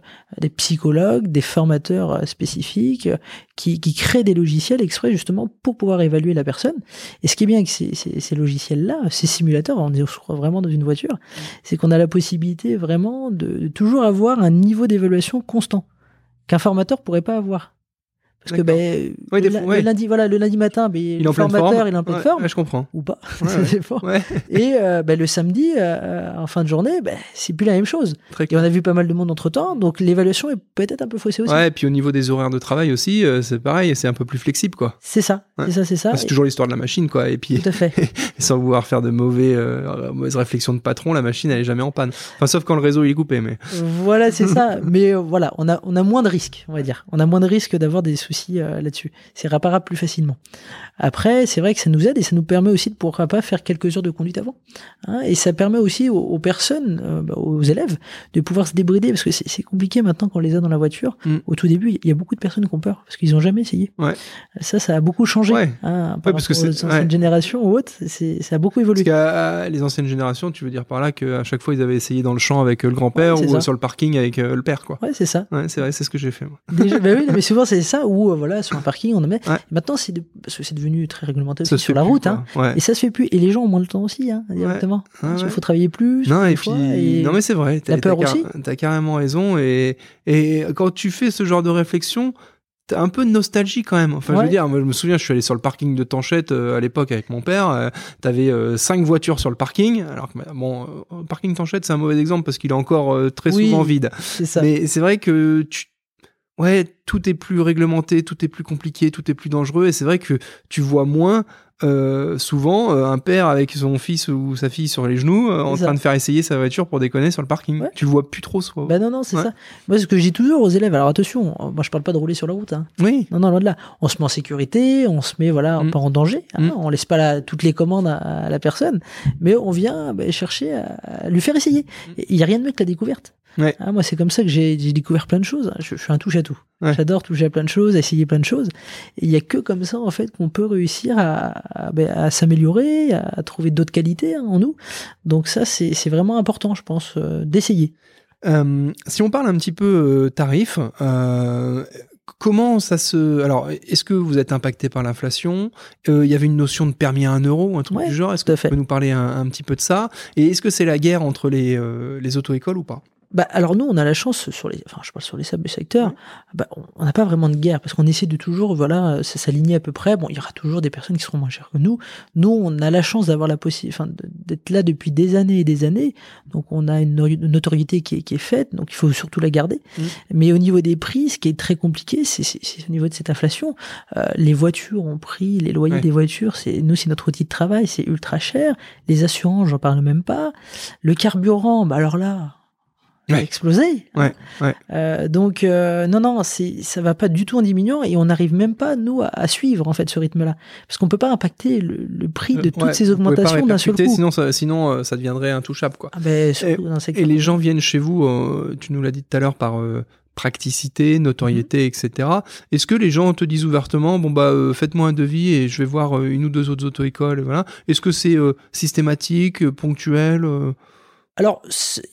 des psychologues, des formateurs euh, spécifiques euh, qui, qui créent des logiciels exprès justement pour pouvoir évaluer la personne. Et ce qui est bien avec ces, ces, ces logiciels-là, ces simulateurs, on est vraiment dans une voiture, c'est qu'on a la possibilité vraiment de, de toujours avoir un niveau d'évaluation constant qu'un formateur pourrait pas avoir. Parce D'accord. que ben, ouais, le, la, ouais. le, lundi, voilà, le lundi matin, ben, il le formateur il est en pleine ouais, forme. Ouais, je comprends. Ou pas, ouais, ça dépend. Ouais. Et euh, ben, le samedi, euh, en fin de journée, ben, c'est plus la même chose. Très et cool. On a vu pas mal de monde entre-temps, donc l'évaluation est peut-être un peu faussée aussi. Ouais, et puis au niveau des horaires de travail aussi, euh, c'est pareil, c'est un peu plus flexible. Quoi. C'est ça, ouais. c'est ça, c'est ça. Enfin, c'est et... toujours l'histoire de la machine. Quoi. Et puis, tout à fait. Sans vouloir faire de mauvais, euh, mauvaises réflexions de patron, la machine, elle n'est jamais en panne. Enfin, sauf quand le réseau il est coupé. Mais... Voilà, c'est ça. Mais euh, voilà, on a, on a moins de risques, on va dire. On a moins de risques d'avoir des soucis euh, là-dessus. C'est réparable plus facilement. Après, c'est vrai que ça nous aide et ça nous permet aussi de pourquoi pas faire quelques heures de conduite avant. Hein, et ça permet aussi aux, aux personnes, euh, bah, aux élèves, de pouvoir se débrider parce que c'est, c'est compliqué maintenant qu'on les a dans la voiture. Mm. Au tout début, il y a beaucoup de personnes qui ont peur parce qu'ils n'ont jamais essayé. Ouais. Ça, ça a beaucoup changé. Ouais. Hein, par ouais, parce que c'est les anciennes ouais. générations ou autres, c'est, ça a beaucoup évolué. Parce que les anciennes générations, tu veux dire par là qu'à chaque fois ils avaient essayé dans le champ avec le grand-père ouais, ou ça. Sur le parking avec euh, le père, quoi. Ouais, c'est ça. Ouais, c'est vrai, c'est ce que j'ai fait. Moi. Déjà, bah oui, mais souvent c'est ça. Ou euh, voilà, sur un parking, on en met. Ouais. Maintenant, c'est de... parce que c'est devenu très réglementé aussi sur la plus, route, hein. ouais. Et ça se fait plus. Et les gens ont moins le temps aussi, hein, directement. Ouais. Ah, il ouais. faut travailler plus. Non, et puis, et... non mais c'est vrai. T'as, la peur t'as aussi. Car... T'as carrément raison. Et et quand tu fais ce genre de réflexion, t'as un peu de nostalgie quand même. Enfin, ouais. je veux dire, moi, je me souviens, je suis allé sur le parking de Tanchette euh, à l'époque avec mon père. Euh, t'avais euh, cinq voitures sur le parking. Alors que, bon, euh, parking Tanchette, c'est un mauvais exemple parce qu'il est encore euh, très oui, souvent vide. C'est ça. Mais c'est vrai que tu Ouais, tout est plus réglementé, tout est plus compliqué, tout est plus dangereux. Et c'est vrai que tu vois moins euh, souvent euh, un père avec son fils ou sa fille sur les genoux euh, en ça. train de faire essayer sa voiture pour déconner sur le parking. Ouais. Tu le vois plus trop souvent. Bah non, non, c'est ouais. ça. Moi, ce que je dis toujours aux élèves, alors attention, moi je parle pas de rouler sur la route. Hein. Oui. Non, non, loin de là. On se met en sécurité, on se met voilà, mmh. pas en danger. Hein, mmh. On laisse pas la, toutes les commandes à, à la personne, mais on vient bah, chercher à, à lui faire essayer. Il y a rien de mieux que la découverte. Ouais. Ah, moi, c'est comme ça que j'ai, j'ai découvert plein de choses. Je, je suis un touche-à-tout. Ouais. J'adore toucher à plein de choses, essayer plein de choses. Et il n'y a que comme ça, en fait, qu'on peut réussir à, à, à s'améliorer, à trouver d'autres qualités en nous. Donc ça, c'est, c'est vraiment important, je pense, euh, d'essayer. Euh, si on parle un petit peu euh, tarif, euh, Comment ça se... Alors, est-ce que vous êtes impacté par l'inflation ? Euh, y avait une notion de permis à un euro, un truc ouais, du genre. Est-ce que tu peux nous parler un, un petit peu de ça ? Et est-ce que c'est la guerre entre les, euh, les auto-écoles ou pas ? Bah, alors nous, on a la chance, sur les, enfin, je parle sur les sables du secteur, ouais. bah, on n'a pas vraiment de guerre, parce qu'on essaie de toujours voilà, s'aligner à peu près. Bon, il y aura toujours des personnes qui seront moins chères que nous. Nous, on a la chance d'avoir la possibilité, enfin, d'être là depuis des années et des années. Donc, on a une notoriété qui est, qui est faite, donc il faut surtout la garder. Mmh. Mais au niveau des prix, ce qui est très compliqué, c'est, c'est, c'est au niveau de cette inflation. Euh, les voitures ont pris, les loyers ouais. des voitures, c'est, nous, c'est notre outil de travail, c'est ultra cher. Les assurances, j'en parle même pas. Le carburant, bah alors là... Ouais. explosé. Ouais, ouais. Euh, donc euh, non non, c'est ça va pas du tout en diminuant et on n'arrive même pas nous à, à suivre en fait ce rythme-là parce qu'on peut pas impacter le, le prix de toutes ouais, ces augmentations d'un seul coup. Sinon ça, sinon euh, ça deviendrait intouchable quoi. Ah ben, surtout et, dans ces cas, et les gens viennent chez vous, euh, tu nous l'as dit tout à l'heure par euh, practicité, notoriété, mmh. et cetera. Est-ce que les gens te disent ouvertement, bon bah euh, faites-moi un devis et je vais voir euh, une ou deux autres auto-écoles, voilà. Est-ce que c'est euh, systématique, euh, ponctuel euh... Alors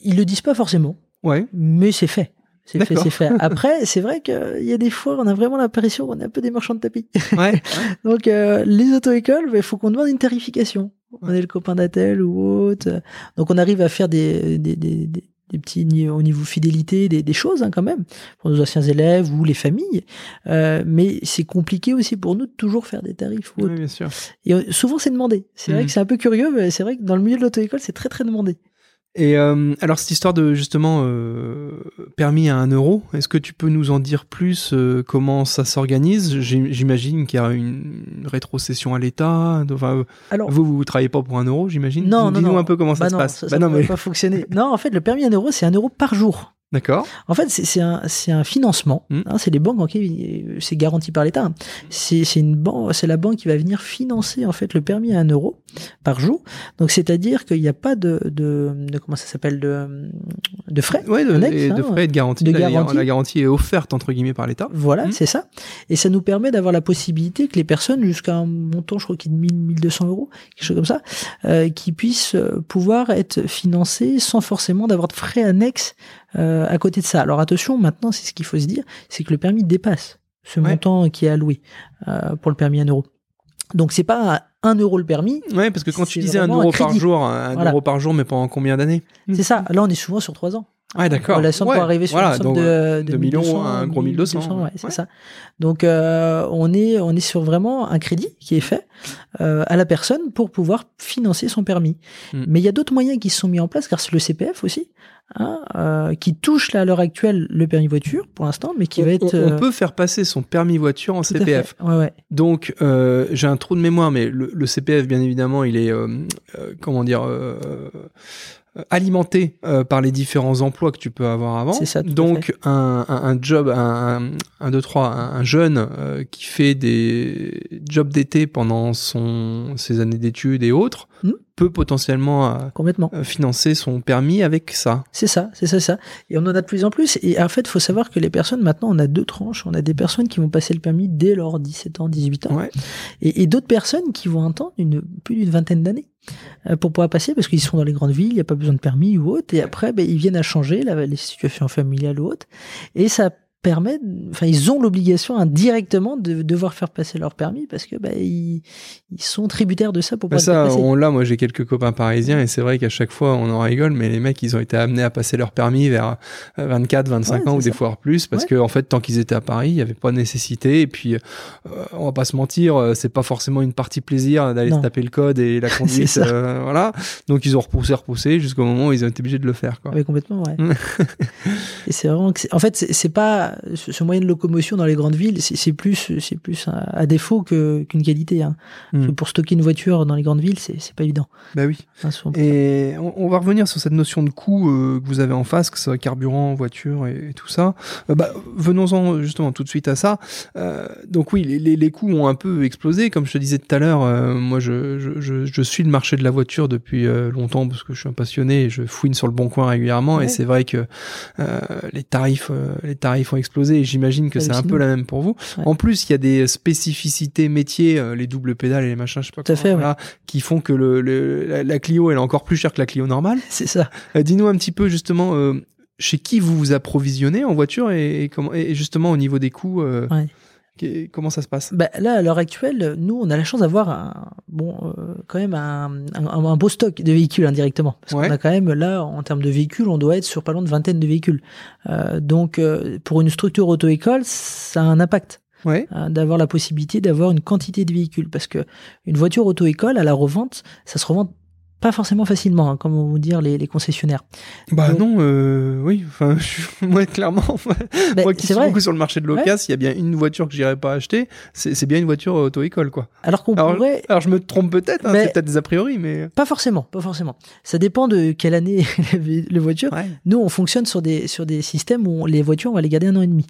ils le disent pas forcément. Ouais. Mais c'est fait. C'est fait, c'est fait. Après, c'est vrai qu'il y a des fois, on a vraiment l'impression qu'on est un peu des marchands de tapis. Ouais. Donc, euh, les auto-écoles, il bah, faut qu'on demande une tarification. On est le copain d'Atel ou autre. Donc, on arrive à faire des, des, des, des, des petits, au niveau fidélité, des, des choses hein, quand même, pour nos anciens élèves ou les familles. Euh, mais c'est compliqué aussi pour nous de toujours faire des tarifs ou autre. Oui, bien sûr. Et euh, souvent, c'est demandé. C'est mmh. vrai que c'est un peu curieux, mais c'est vrai que dans le milieu de l'auto-école, c'est très, très demandé. Et euh, alors cette histoire de justement euh, permis à un euro, est-ce que tu peux nous en dire plus euh, comment ça s'organise ? J'imagine qu'il y a une rétrocession à l'État. Enfin, alors, vous vous travaillez pas pour un euro, j'imagine ? Non, Dis-nous non, non. un peu comment bah ça non, se passe. Ça, ça bah ne peut mais... pas fonctionner. Non, en fait, le permis à un euro, c'est un euro par jour. D'accord. En fait, c'est, c'est un, c'est un financement. Mmh. Hein, c'est les banques, okay, c'est garanti par l'État. Hein. C'est, c'est une banque, c'est la banque qui va venir financer en fait le permis à un euro par jour. Donc, c'est-à-dire qu'il n'y a pas de, de, de comment ça s'appelle de, de frais. Ouais, de, annexe, et hein, de frais et de garantie. De la, garantie. La garantie est offerte entre guillemets par l'État. Voilà, mmh. c'est ça. Et ça nous permet d'avoir la possibilité que les personnes, jusqu'à un montant, je crois qu'il est de mille, mille deux cents euros, quelque chose comme ça, euh, qui puissent pouvoir être financées sans forcément d'avoir de frais annexes. Euh, à côté de ça. Alors attention, maintenant, c'est ce qu'il faut se dire, c'est que le permis dépasse ce ouais. montant qui est alloué euh, pour le permis à un euro. Donc, c'est pas un euro le permis. Oui, parce que quand tu disais un euro par jour, un voilà. euro par jour, mais pendant combien d'années ? C'est mmh. ça. Là, on est souvent sur trois ans. Ah, d'accord. La somme ouais. pour arriver sur voilà. une somme de, de deux mille euros à un gros mille deux cents. Ouais, c'est ouais. ça. Donc, euh, on est, on est sur vraiment un crédit qui est fait euh, à la personne pour pouvoir financer son permis. Mmh. Mais il y a d'autres moyens qui se sont mis en place, car c'est le C P F aussi, hein, euh, qui touche là à l'heure actuelle le permis voiture pour l'instant, mais qui on, va être. Euh... On peut faire passer son permis voiture en Tout C P F. Ouais, ouais. Donc, euh, j'ai un trou de mémoire, mais le, le C P F, bien évidemment, il est, euh, euh, comment dire. Euh, alimenté euh, par les différents emplois que tu peux avoir avant. C'est ça, tout Donc un, un, un job, un, un, deux, trois, un, un jeune euh, qui fait des jobs d'été pendant son, ses années d'études et autres mmh. peut potentiellement euh, Complètement. Euh, financer son permis avec ça. C'est ça, c'est ça, ça. Et on en a de plus en plus. Et en fait, il faut savoir que les personnes, maintenant, on a deux tranches. On a des personnes qui vont passer le permis dès leurs dix-sept ans, dix-huit ans. Ouais. Et, et d'autres personnes qui vont attendre une, plus d'une vingtaine d'années. Pour pouvoir passer, parce qu'ils sont dans les grandes villes, il n'y a pas besoin de permis ou autre, et après, ben, ils viennent à changer là, les situations familiales ou autres, et ça permet, enfin, ils ont l'obligation indirectement hein, de devoir faire passer leur permis, parce que ben, ils, ils sont tributaires de ça pour pouvoir ben ça, passer. On l'a, moi j'ai quelques copains parisiens, et c'est vrai qu'à chaque fois on en rigole, mais les mecs, ils ont été amenés à passer leur permis vers vingt-quatre, vingt-cinq ouais, ans, ou ça. Des fois plus, parce ouais. que en fait, tant qu'ils étaient à Paris, il n'y avait pas de nécessité, et puis, euh, on va pas se mentir, c'est pas forcément une partie plaisir d'aller se taper le code et la conduite, euh, voilà. Donc ils ont repoussé, repoussé, jusqu'au moment où ils ont été obligés de le faire, quoi. Mais complètement, ouais. Et c'est vraiment que c'est... en fait, c'est, c'est pas ce moyen de locomotion dans les grandes villes, c'est, c'est plus, c'est plus un, à défaut que, qu'une qualité. Hein. Mmh. Pour stocker une voiture dans les grandes villes, c'est, c'est pas évident. Bah oui. Hein, et on, on va revenir sur cette notion de coût euh, que vous avez en face, que ce soit carburant, voiture et, et tout ça. Euh, bah, venons-en justement tout de suite à ça. Euh, donc oui, les, les, les coûts ont un peu explosé. Comme je te disais tout à l'heure, euh, moi je, je, je, je suis le marché de la voiture depuis euh, longtemps parce que je suis un passionné et je fouine sur le bon coin régulièrement. Ouais. Et c'est vrai que euh, les tarifs, euh, les tarifs ont explosé et j'imagine que c'est un peu la même pour vous. Ouais. En plus, il y a des spécificités métiers, euh, les doubles pédales et les machins, je sais pas Tout quoi, fait, voilà, ouais. qui font que le, le, la, la Clio, elle est encore plus chère que la Clio normale. C'est ça. Euh, dis-nous un petit peu, justement, euh, chez qui vous vous approvisionnez en voiture et, et, comment, et justement au niveau des coûts euh... ouais. Comment ça se passe ? Bah là, à l'heure actuelle, nous, on a la chance d'avoir un, bon, euh, quand même un, un, un beau stock de véhicules indirectement. Parce ouais. qu'on a quand même, là, en termes de véhicules, on doit être sur pas loin de vingtaine de véhicules. Euh, donc, euh, pour une structure auto-école, ça a un impact. Ouais. Hein, d'avoir la possibilité d'avoir une quantité de véhicules. Parce qu'une voiture auto-école, à la revente, ça se revend pas forcément facilement, hein, comme vont vous dire les, les concessionnaires. Bah donc, non, euh, oui, enfin, moi clairement, bah, moi qui suis beaucoup sur le marché de l'occasion, s'il ouais. y a bien une voiture que j'irai pas acheter, c'est, c'est bien une voiture auto-école, quoi. Alors qu'on alors, pourrait. Alors je me trompe peut-être, hein, c'est peut-être des a priori, mais. Pas forcément, pas forcément. Ça dépend de quelle année les voitures. Ouais. Nous, on fonctionne sur des sur des systèmes où on, les voitures, on va les garder un an et demi.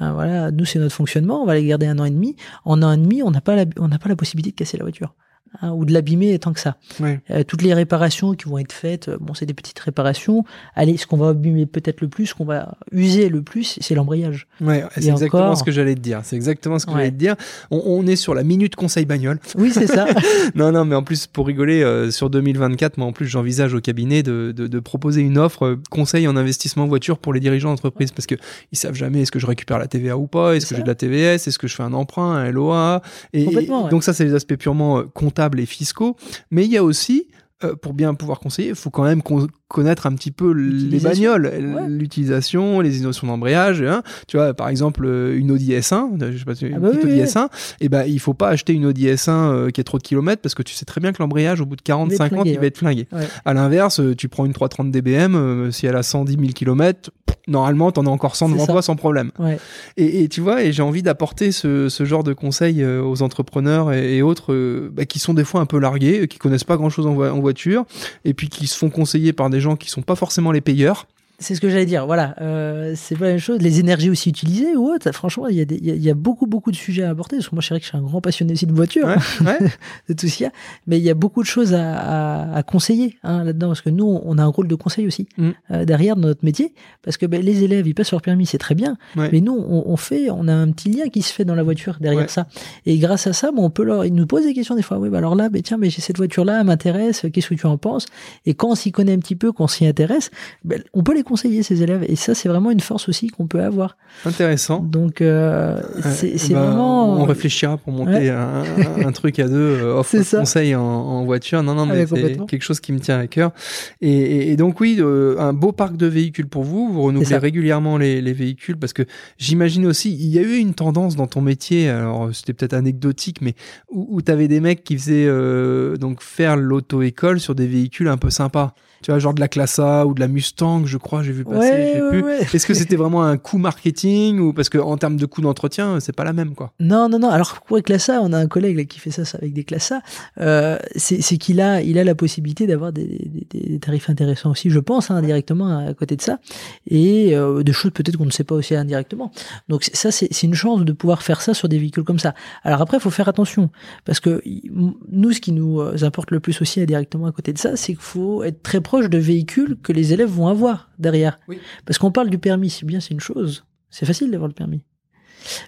Ouais. Euh, voilà, nous c'est notre fonctionnement, on va les garder un an et demi. En un an et demi, on n'a pas la, on n'a pas la possibilité de casser la voiture. Hein, ou de l'abîmer tant que ça. Oui. Euh, toutes les réparations qui vont être faites, bon, c'est des petites réparations. Allez, ce qu'on va abîmer peut-être le plus, ce qu'on va user le plus, c'est l'embrayage. Ouais, c'est Et exactement encore... ce que j'allais te dire. C'est exactement ce que ouais. j'allais te dire. On, on est sur la minute conseil bagnole. Oui, c'est ça. non, non, mais en plus, pour rigoler, euh, sur deux mille vingt-quatre, moi, en plus, j'envisage au cabinet de, de, de proposer une offre conseil en investissement voiture pour les dirigeants d'entreprise parce que ils savent jamais est-ce que je récupère la T V A ou pas, est-ce c'est que ça. J'ai de la T V S, est-ce que je fais un emprunt, un L O A. Et, Complètement, et ouais. donc ça, c'est les aspects purement euh, comptables et fiscaux, mais il y a aussi, euh, pour bien pouvoir conseiller, il faut quand même con- connaître un petit peu les bagnoles, ouais. l'utilisation, les innovations d'embrayage. Hein. Tu vois, par exemple, une Audi S un, je sais pas, une ah bah petite oui, Audi oui. S un, et ben bah, il faut pas acheter une Audi S un euh, qui a trop de kilomètres parce que tu sais très bien que l'embrayage au bout de quarante, cinquante, il va ouais. être flingué. Ouais. À l'inverse, tu prends une trois cent trente d B M, euh, si elle a cent dix mille kilomètres, normalement, t'en as encore cent devant toi sans problème. Ouais. Et, et tu vois, et j'ai envie d'apporter ce, ce genre de conseils euh, aux entrepreneurs et, et autres euh, bah, qui sont des fois un peu largués, qui connaissent pas grand chose en, vo- en voiture, et puis qui se font conseiller par des gens qui sont pas forcément les payeurs. C'est ce que j'allais dire, voilà. Euh, c'est pas la même chose. Les énergies aussi utilisées ou autre, franchement, il y, y, a, y a beaucoup, beaucoup de sujets à aborder. Parce que moi, je dirais que je suis un grand passionné aussi de voitures, ouais, hein, ouais. de tout ce qu'il y a. Mais il y a beaucoup de choses à, à, à conseiller hein, là-dedans. Parce que nous, on a un rôle de conseil aussi mm. euh, derrière dans notre métier. Parce que ben, les élèves, ils passent leur permis, c'est très bien. Ouais. Mais nous, on, on fait, on a un petit lien qui se fait dans la voiture derrière ouais. ça. Et grâce à ça, ben, on peut leur, ils nous posent des questions des fois. Oui, ben, alors là, ben, tiens, mais j'ai cette voiture-là, elle m'intéresse, qu'est-ce que tu en penses ? Et quand on s'y connaît un petit peu, quand on s'y intéresse, ben, on peut les conseiller ces élèves et ça c'est vraiment une force aussi qu'on peut avoir. Intéressant. Donc euh, c'est, c'est bah, vraiment. On réfléchira pour monter ouais. un, un truc à deux offre conseil en, en voiture. Non non mais ah, c'est quelque chose qui me tient à cœur. Et, et, et donc oui euh, un beau parc de véhicules pour vous. Vous renouvelez régulièrement les, les véhicules parce que j'imagine aussi il y a eu une tendance dans ton métier. Alors c'était peut-être anecdotique mais où, où t'avais des mecs qui faisaient euh, donc faire l'auto-école sur des véhicules un peu sympas. Tu vois, genre de la Classe A ou de la Mustang, je crois, j'ai vu passer, ouais, je sais ouais, plus. Ouais. Est-ce que c'était vraiment un coût marketing ou parce que en termes de coût d'entretien, c'est pas la même, quoi. Non, non, non. Alors, pour les Classe A, on a un collègue là, qui fait ça, ça avec des Classe A. Euh, c'est, c'est qu'il a, il a la possibilité d'avoir des, des, des tarifs intéressants aussi, je pense, hein, directement à, à côté de ça. Et euh, des choses peut-être qu'on ne sait pas aussi indirectement. Donc, ça, c'est, c'est une chance de pouvoir faire ça sur des véhicules comme ça. Alors après, il faut faire attention parce que nous, ce qui nous importe le plus aussi directement à côté de ça, c'est qu'il faut être très proche de véhicules que les élèves vont avoir derrière. Oui. Parce qu'on parle du permis, c'est bien, c'est une chose. C'est facile d'avoir le permis.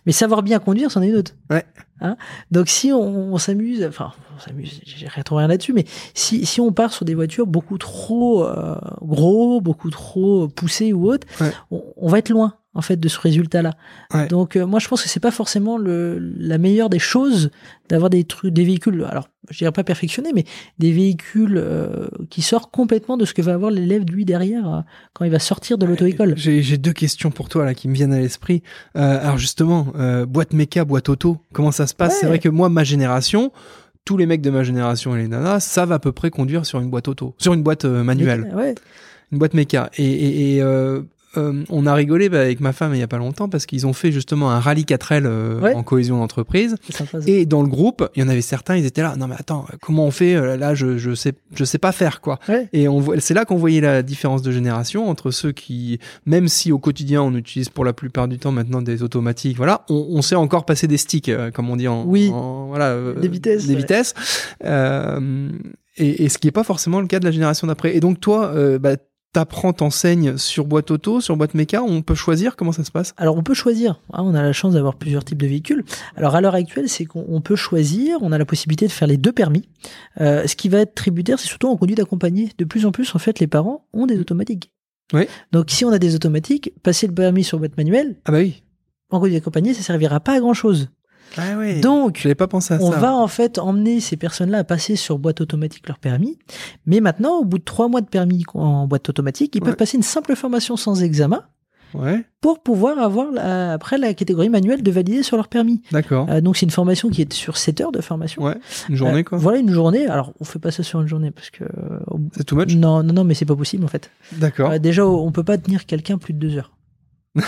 Mais savoir bien conduire, c'en est une autre. Ouais. Hein ? Donc si on, on s'amuse, enfin, on s'amuse, j'ai rien trop rien là-dessus, mais si, si on part sur des voitures beaucoup trop euh, gros, beaucoup trop poussées ou autres, ouais. on, on va être loin, en fait, de ce résultat-là. Ouais. Donc, euh, moi, je pense que c'est pas forcément le, la meilleure des choses d'avoir des trucs, des véhicules, alors, je dirais pas perfectionnés, mais des véhicules euh, qui sortent complètement de ce que va avoir l'élève, lui, derrière, euh, quand il va sortir de l'auto-école. J'ai, j'ai deux questions pour toi, là, qui me viennent à l'esprit. Euh, alors, justement, euh, boîte méca, boîte auto, comment ça se passe ? Ouais. C'est vrai que moi, ma génération... Tous les mecs de ma génération et les nanas savent à peu près conduire sur une boîte auto, sur une boîte euh, manuelle, méca, ouais. une boîte méca. Et, et, et euh, euh, on a rigolé bah, avec ma femme il y a pas longtemps parce qu'ils ont fait justement un rallye quatre L euh, ouais. en cohésion d'entreprise. C'est sympa, ça. Et dans le groupe, il y en avait certains, ils étaient là. Non mais attends, comment on fait là je, je sais, je sais pas faire quoi. Ouais. Et on voit, c'est là qu'on voyait la différence de génération entre ceux qui, même si au quotidien on utilise pour la plupart du temps maintenant des automatiques, voilà, on, on sait encore passer des sticks, euh, comme on dit en, oui. en voilà, euh, des vitesses, des ouais. vitesses. Euh, et, et ce qui est pas forcément le cas de la génération d'après. Et donc toi, euh, bah t'apprends, t'enseignes sur boîte auto, sur boîte méca, on peut choisir, comment ça se passe ? Alors on peut choisir, hein, on a la chance d'avoir plusieurs types de véhicules. Alors à l'heure actuelle, c'est qu'on on peut choisir, on a la possibilité de faire les deux permis. Euh, ce qui va être tributaire, c'est surtout en conduite accompagnée. De plus en plus, en fait, les parents ont des automatiques. Oui. Donc si on a des automatiques, passer le permis sur boîte manuelle, ah bah oui. en conduite accompagnée, ça ne servira pas à grand-chose. Ah oui, donc, j'avais pas pensé à on ça. va en fait emmener ces personnes-là à passer sur boîte automatique leur permis. Mais maintenant, au bout de trois mois de permis en boîte automatique, ils ouais. peuvent passer une simple formation sans examen ouais. pour pouvoir avoir la, après la catégorie manuelle de valider sur leur permis. D'accord. Euh, donc, c'est une formation qui est sur sept heures de formation. Ouais, une journée quoi. Euh, voilà, une journée. Alors, on fait pas ça sur une journée parce que... Euh, c'est too much ? Non, non, non, mais c'est pas possible en fait. D'accord. Euh, déjà, on peut pas tenir quelqu'un plus de deux heures.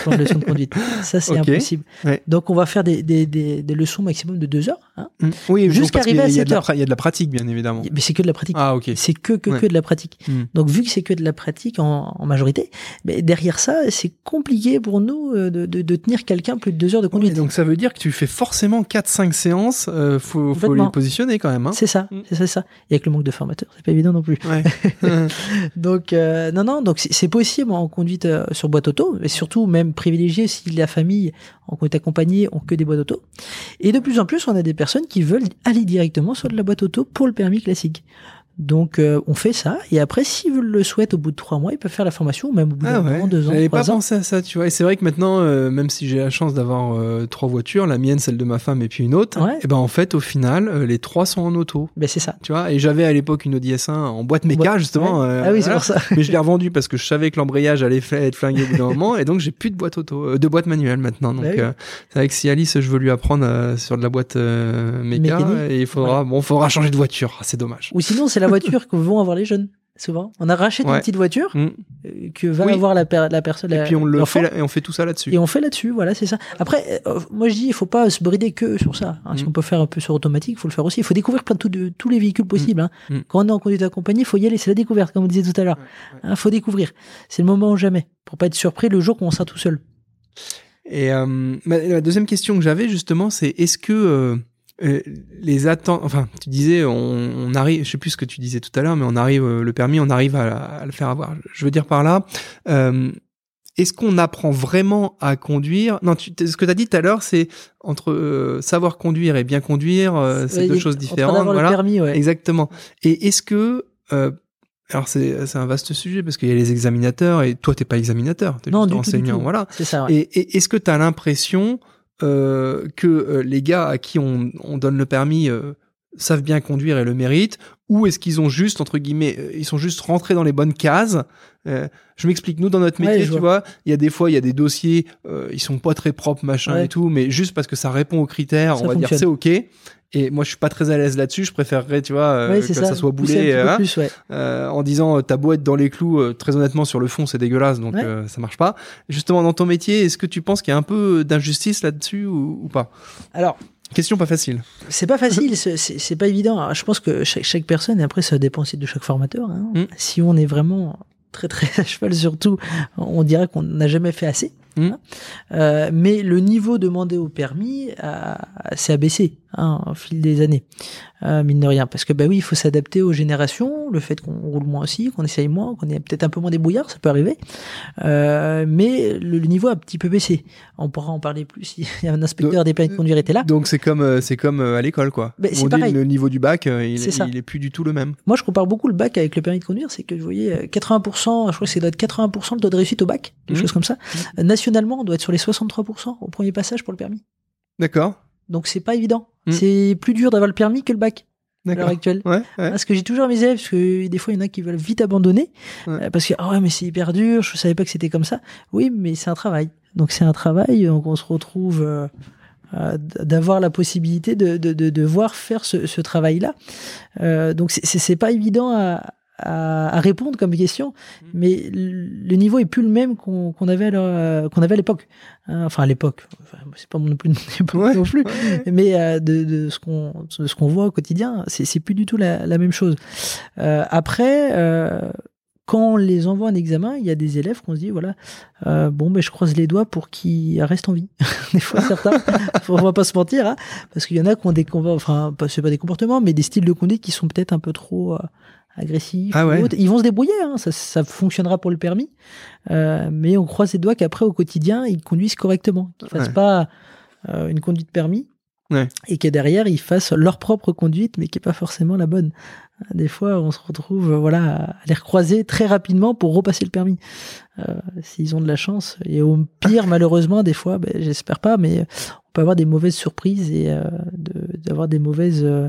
Pour une leçon de conduite. Ça, c'est okay. impossible. Ouais. Donc, on va faire des, des, des, des leçons maximum de deux heures. Hein, oui, jusqu'à arriver à sept heures. Il y a de la pratique, bien évidemment. Mais c'est que de la pratique. Ah, ok. C'est que, que, ouais. que de la pratique. Mmh. Donc, vu que c'est que de la pratique en, en majorité, mais derrière ça, c'est compliqué pour nous de, de, de tenir quelqu'un plus de deux heures de conduite. Oui, donc, ça veut dire que tu fais forcément quatre cinq séances. Il euh, faut, faut les positionner quand même. Hein. C'est ça. Mmh. C'est ça. Il n'y a que le manque de formateurs. C'est pas évident non plus. Ouais. donc, euh, non, non. Donc, c'est possible en conduite euh, sur boîte auto, mais surtout, même Même privilégié si la famille en conduite accompagnée ont que des boîtes auto. Et de plus en plus, on a des personnes qui veulent aller directement sur de la boîte auto pour le permis classique. Donc, euh, on fait ça. Et après, s'ils le souhaitent, au bout de trois mois, ils peuvent faire la formation, même au bout ah de ouais. deux ans, j'avais trois pas ans. Pensé à ça, tu vois. Et c'est vrai que maintenant, euh, même si j'ai la chance d'avoir euh, trois voitures, la mienne, celle de ma femme et puis une autre, ouais. et ben en fait, au final, euh, les trois sont en auto. Ben c'est ça. Tu vois. Et j'avais à l'époque une Audi S un en boîte méca, ouais. justement. Ouais. Euh, ah oui, c'est voilà. pour ça. Mais je l'ai revendue parce que je savais que l'embrayage allait être flingué au bout d'un moment, et donc j'ai plus de boîte auto, euh, de boîte manuelle maintenant. Donc, ben oui. euh, c'est vrai que si Alice, je veux lui apprendre euh, sur de la boîte euh, méca, et il faudra, ouais. bon, faudra changer de voiture. C'est dommage. Ou sinon, c'est la voiture que vont avoir les jeunes souvent. On a racheté ouais. une petite voiture mmh. que va oui. avoir la, per la personne. Et puis on le fait et on fait tout ça là-dessus. Et on fait là-dessus, voilà, c'est ça. Après, euh, moi je dis, il faut pas se brider que sur ça. Hein. Mmh. Si on peut faire un peu sur automatique, il faut le faire aussi. Il faut découvrir plein de, tout de tous les véhicules possibles. Hein. Mmh. Quand on est en conduite accompagnée, il faut y aller. C'est la découverte, comme on disait tout à l'heure. Il ouais, ouais. hein, faut découvrir. C'est le moment ou jamais, pour pas être surpris le jour qu'on sera tout seul. Et euh, ma, la deuxième question que j'avais justement, c'est est-ce que euh... Euh, les attentes, enfin, tu disais, on, on arrive, je sais plus ce que tu disais tout à l'heure, mais on arrive, euh, le permis, on arrive à, à le faire avoir. Je veux dire par là, euh, est-ce qu'on apprend vraiment à conduire? Non, tu, ce que tu as dit tout à l'heure, c'est entre euh, savoir conduire et bien conduire, euh, c'est ouais, deux choses différentes. Voilà. Le permis, ouais. Exactement. Et est-ce que, euh, alors c'est c'est un vaste sujet parce qu'il y a les examinateurs et toi t'es pas examinateur, t'es juste enseignant, voilà. C'est ça. Ouais. Et, et est-ce que t'as l'impression Euh, que euh, les gars à qui on, on donne le permis euh, savent bien conduire et le méritent, ou est-ce qu'ils ont juste, entre guillemets, euh, ils sont juste rentrés dans les bonnes cases? Euh, je m'explique, nous, dans notre métier, ouais, tu vois, vois il y a des fois, il y a des dossiers, euh, ils sont pas très propres, machin ouais. et tout, mais juste parce que ça répond aux critères, ça on va fonctionne. Dire c'est OK. Et moi, je suis pas très à l'aise là-dessus. Je préférerais, tu vois, euh, ouais, que ça, ça soit boulé euh, plus, ouais. euh, en disant, t'as beau être dans les clous, euh, très honnêtement, sur le fond, c'est dégueulasse, donc ouais. euh, ça marche pas. Justement, dans ton métier, est-ce que tu penses qu'il y a un peu d'injustice là-dessus ou, ou pas? Alors, question pas facile. C'est pas facile, c'est pas évident. Alors, je pense que chaque, chaque personne, et après, ça dépend aussi de chaque formateur. Hein. Mmh. Si on est vraiment très très à cheval surtout, on dirait qu'on n'a jamais fait assez. Mmh. Euh, mais le niveau demandé au permis s'est abaissé hein, au fil des années, euh, mine de rien. Parce que bah oui, il faut s'adapter aux générations, le fait qu'on roule moins aussi, qu'on essaye moins, qu'on est peut-être un peu moins débrouillard, ça peut arriver. Euh, mais le, le niveau a un petit peu baissé. On pourra en parler plus si un inspecteur des permis de conduire était là. Donc c'est comme, c'est comme à l'école quoi. Bah, on dit le niveau du bac, il est, il est plus du tout le même. Moi je compare beaucoup le bac avec le permis de conduire, c'est que je voyais quatre-vingts pour cent, je crois que c'est quatre-vingts pour cent le taux de réussite au bac, quelque mmh. chose comme ça. Mmh. Nationalement, on doit être sur les soixante-trois pour cent au premier passage pour le permis. D'accord. Donc, c'est pas évident. Mmh. C'est plus dur d'avoir le permis que le bac à l'heure actuelle. Ouais, ouais. Parce que j'ai toujours à mes élèves, parce que des fois, il y en a qui veulent vite abandonner, ouais. parce que « Ah oh ouais, mais c'est hyper dur, je savais pas que c'était comme ça. » Oui, mais c'est un travail. Donc, c'est un travail, donc on se retrouve... Euh... d'avoir la possibilité de, de, de, de voir faire ce, ce travail-là. Euh, donc, c'est pas évident à, à, à répondre comme question, mais le niveau est plus le même qu'on qu'on avait à l'époque. Enfin, à l'époque, enfin, c'est pas non plus, ouais, non plus ouais. mais euh, de, de ce qu'on ce qu'on voit au quotidien, c'est plus du tout la, la même chose. Euh, après... Euh, Quand on les envoie en examen, il y a des élèves qu'on se dit voilà, euh, bon, ben je croise les doigts pour qu'ils restent en vie. Des fois, certains, on va pas se mentir, hein, parce qu'il y en a qui ont des, enfin, c'est pas des comportements, mais des styles de conduite qui sont peut-être un peu trop euh, agressifs. Ah ouais. Ils vont se débrouiller, hein, ça, ça fonctionnera pour le permis, euh, mais on croise les doigts qu'après au quotidien ils conduisent correctement, qu'ils fassent ouais. pas euh, une conduite permis ouais. et que derrière ils fassent leur propre conduite, mais qui n'est pas forcément la bonne. Des fois, on se retrouve voilà, à les recroiser très rapidement pour repasser le permis, euh, s'ils ont de la chance. Et au pire, malheureusement, des fois, ben, j'espère pas, mais on peut avoir des mauvaises surprises et euh, de, d'avoir des mauvaises... Euh,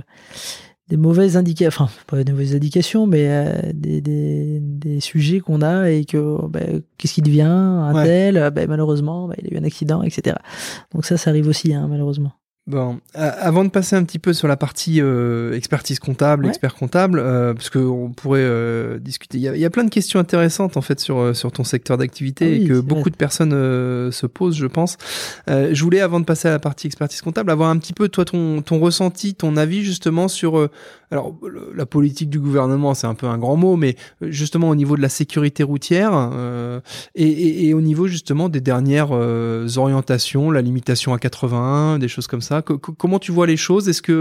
des mauvaises indications, enfin pas des mauvaises indications, mais euh, des, des, des sujets qu'on a et que bah, qu'est-ce qu'il devient, un ouais. tel, bah, malheureusement, bah, il a eu un accident, et cetera. Donc ça, ça arrive aussi, hein, malheureusement. Bon, euh, avant de passer un petit peu sur la partie euh, expertise comptable, ouais. expert comptable, euh, parce qu'on pourrait euh, discuter. Il y a, y a plein de questions intéressantes en fait sur sur ton secteur d'activité ah oui, et que beaucoup vrai. de personnes euh, se posent, je pense. Euh, je voulais, avant de passer à la partie expertise comptable, avoir un petit peu toi ton ton ressenti, ton avis justement sur euh, alors le, la politique du gouvernement, c'est un peu un grand mot, mais justement au niveau de la sécurité routière euh, et, et, et au niveau justement des dernières euh, orientations, la limitation à quatre-vingts, des choses comme ça. Comment tu vois les choses? Est-ce que,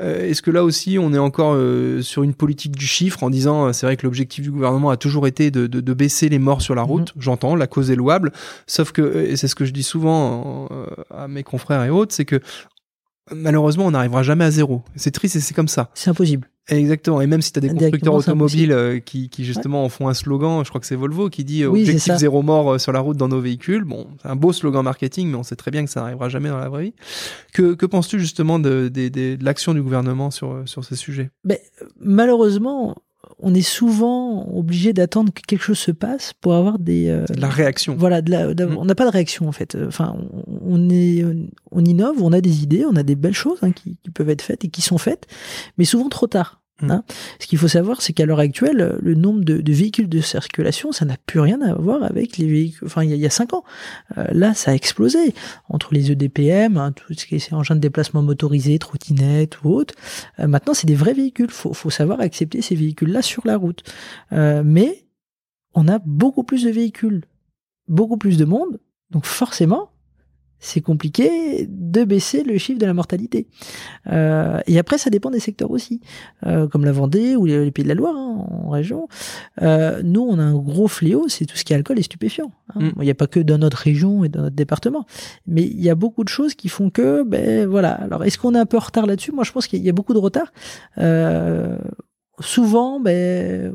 euh, est-ce que là aussi, on est encore euh, sur une politique du chiffre en disant, c'est vrai que l'objectif du gouvernement a toujours été de, de, de baisser les morts sur la route. Mmh. J'entends, la cause est louable. Sauf que, et c'est ce que je dis souvent euh, à mes confrères et autres, c'est que malheureusement, on n'arrivera jamais à zéro. C'est triste et c'est comme ça. C'est impossible. Exactement. Et même si tu as des constructeurs automobiles qui, qui justement ouais. en font un slogan, je crois que c'est Volvo qui dit oui, objectif zéro mort sur la route dans nos véhicules. Bon, c'est un beau slogan marketing, mais on sait très bien que ça n'arrivera jamais dans la vraie vie. Que, que penses-tu justement de, de, de, de l'action du gouvernement sur, sur ces sujets? Mais, malheureusement, on est souvent obligé d'attendre que quelque chose se passe pour avoir des... Euh, la réaction. Voilà, de la, de, mmh. on n'a pas de réaction en fait. Enfin, on, est, on innove, on a des idées, on a des belles choses hein, qui, qui peuvent être faites et qui sont faites, mais souvent trop tard. Hein. Ce qu'il faut savoir, c'est qu'à l'heure actuelle, le nombre de, de véhicules de circulation, ça n'a plus rien à voir avec les véhicules. Enfin, il y a cinq ans, euh, là, ça a explosé entre les E D P M, hein, tout ce qui est engins de déplacement motorisé, trottinette ou autre. Euh, maintenant, c'est des vrais véhicules. Faut, faut savoir accepter ces véhicules-là sur la route. Euh, mais on a beaucoup plus de véhicules, beaucoup plus de monde, donc forcément. C'est compliqué de baisser le chiffre de la mortalité. Euh, et après, ça dépend des secteurs aussi, euh, comme la Vendée ou les, les Pays de la Loire hein, en région. Euh, nous, on a un gros fléau, c'est tout ce qui est alcool et stupéfiant. Hein. Mmh. Il n'y a pas que dans notre région et dans notre département, mais il y a beaucoup de choses qui font que, ben voilà. Alors, est-ce qu'on est un peu en retard là-dessus? Moi, je pense qu'il y a beaucoup de retard. Euh, souvent, ben...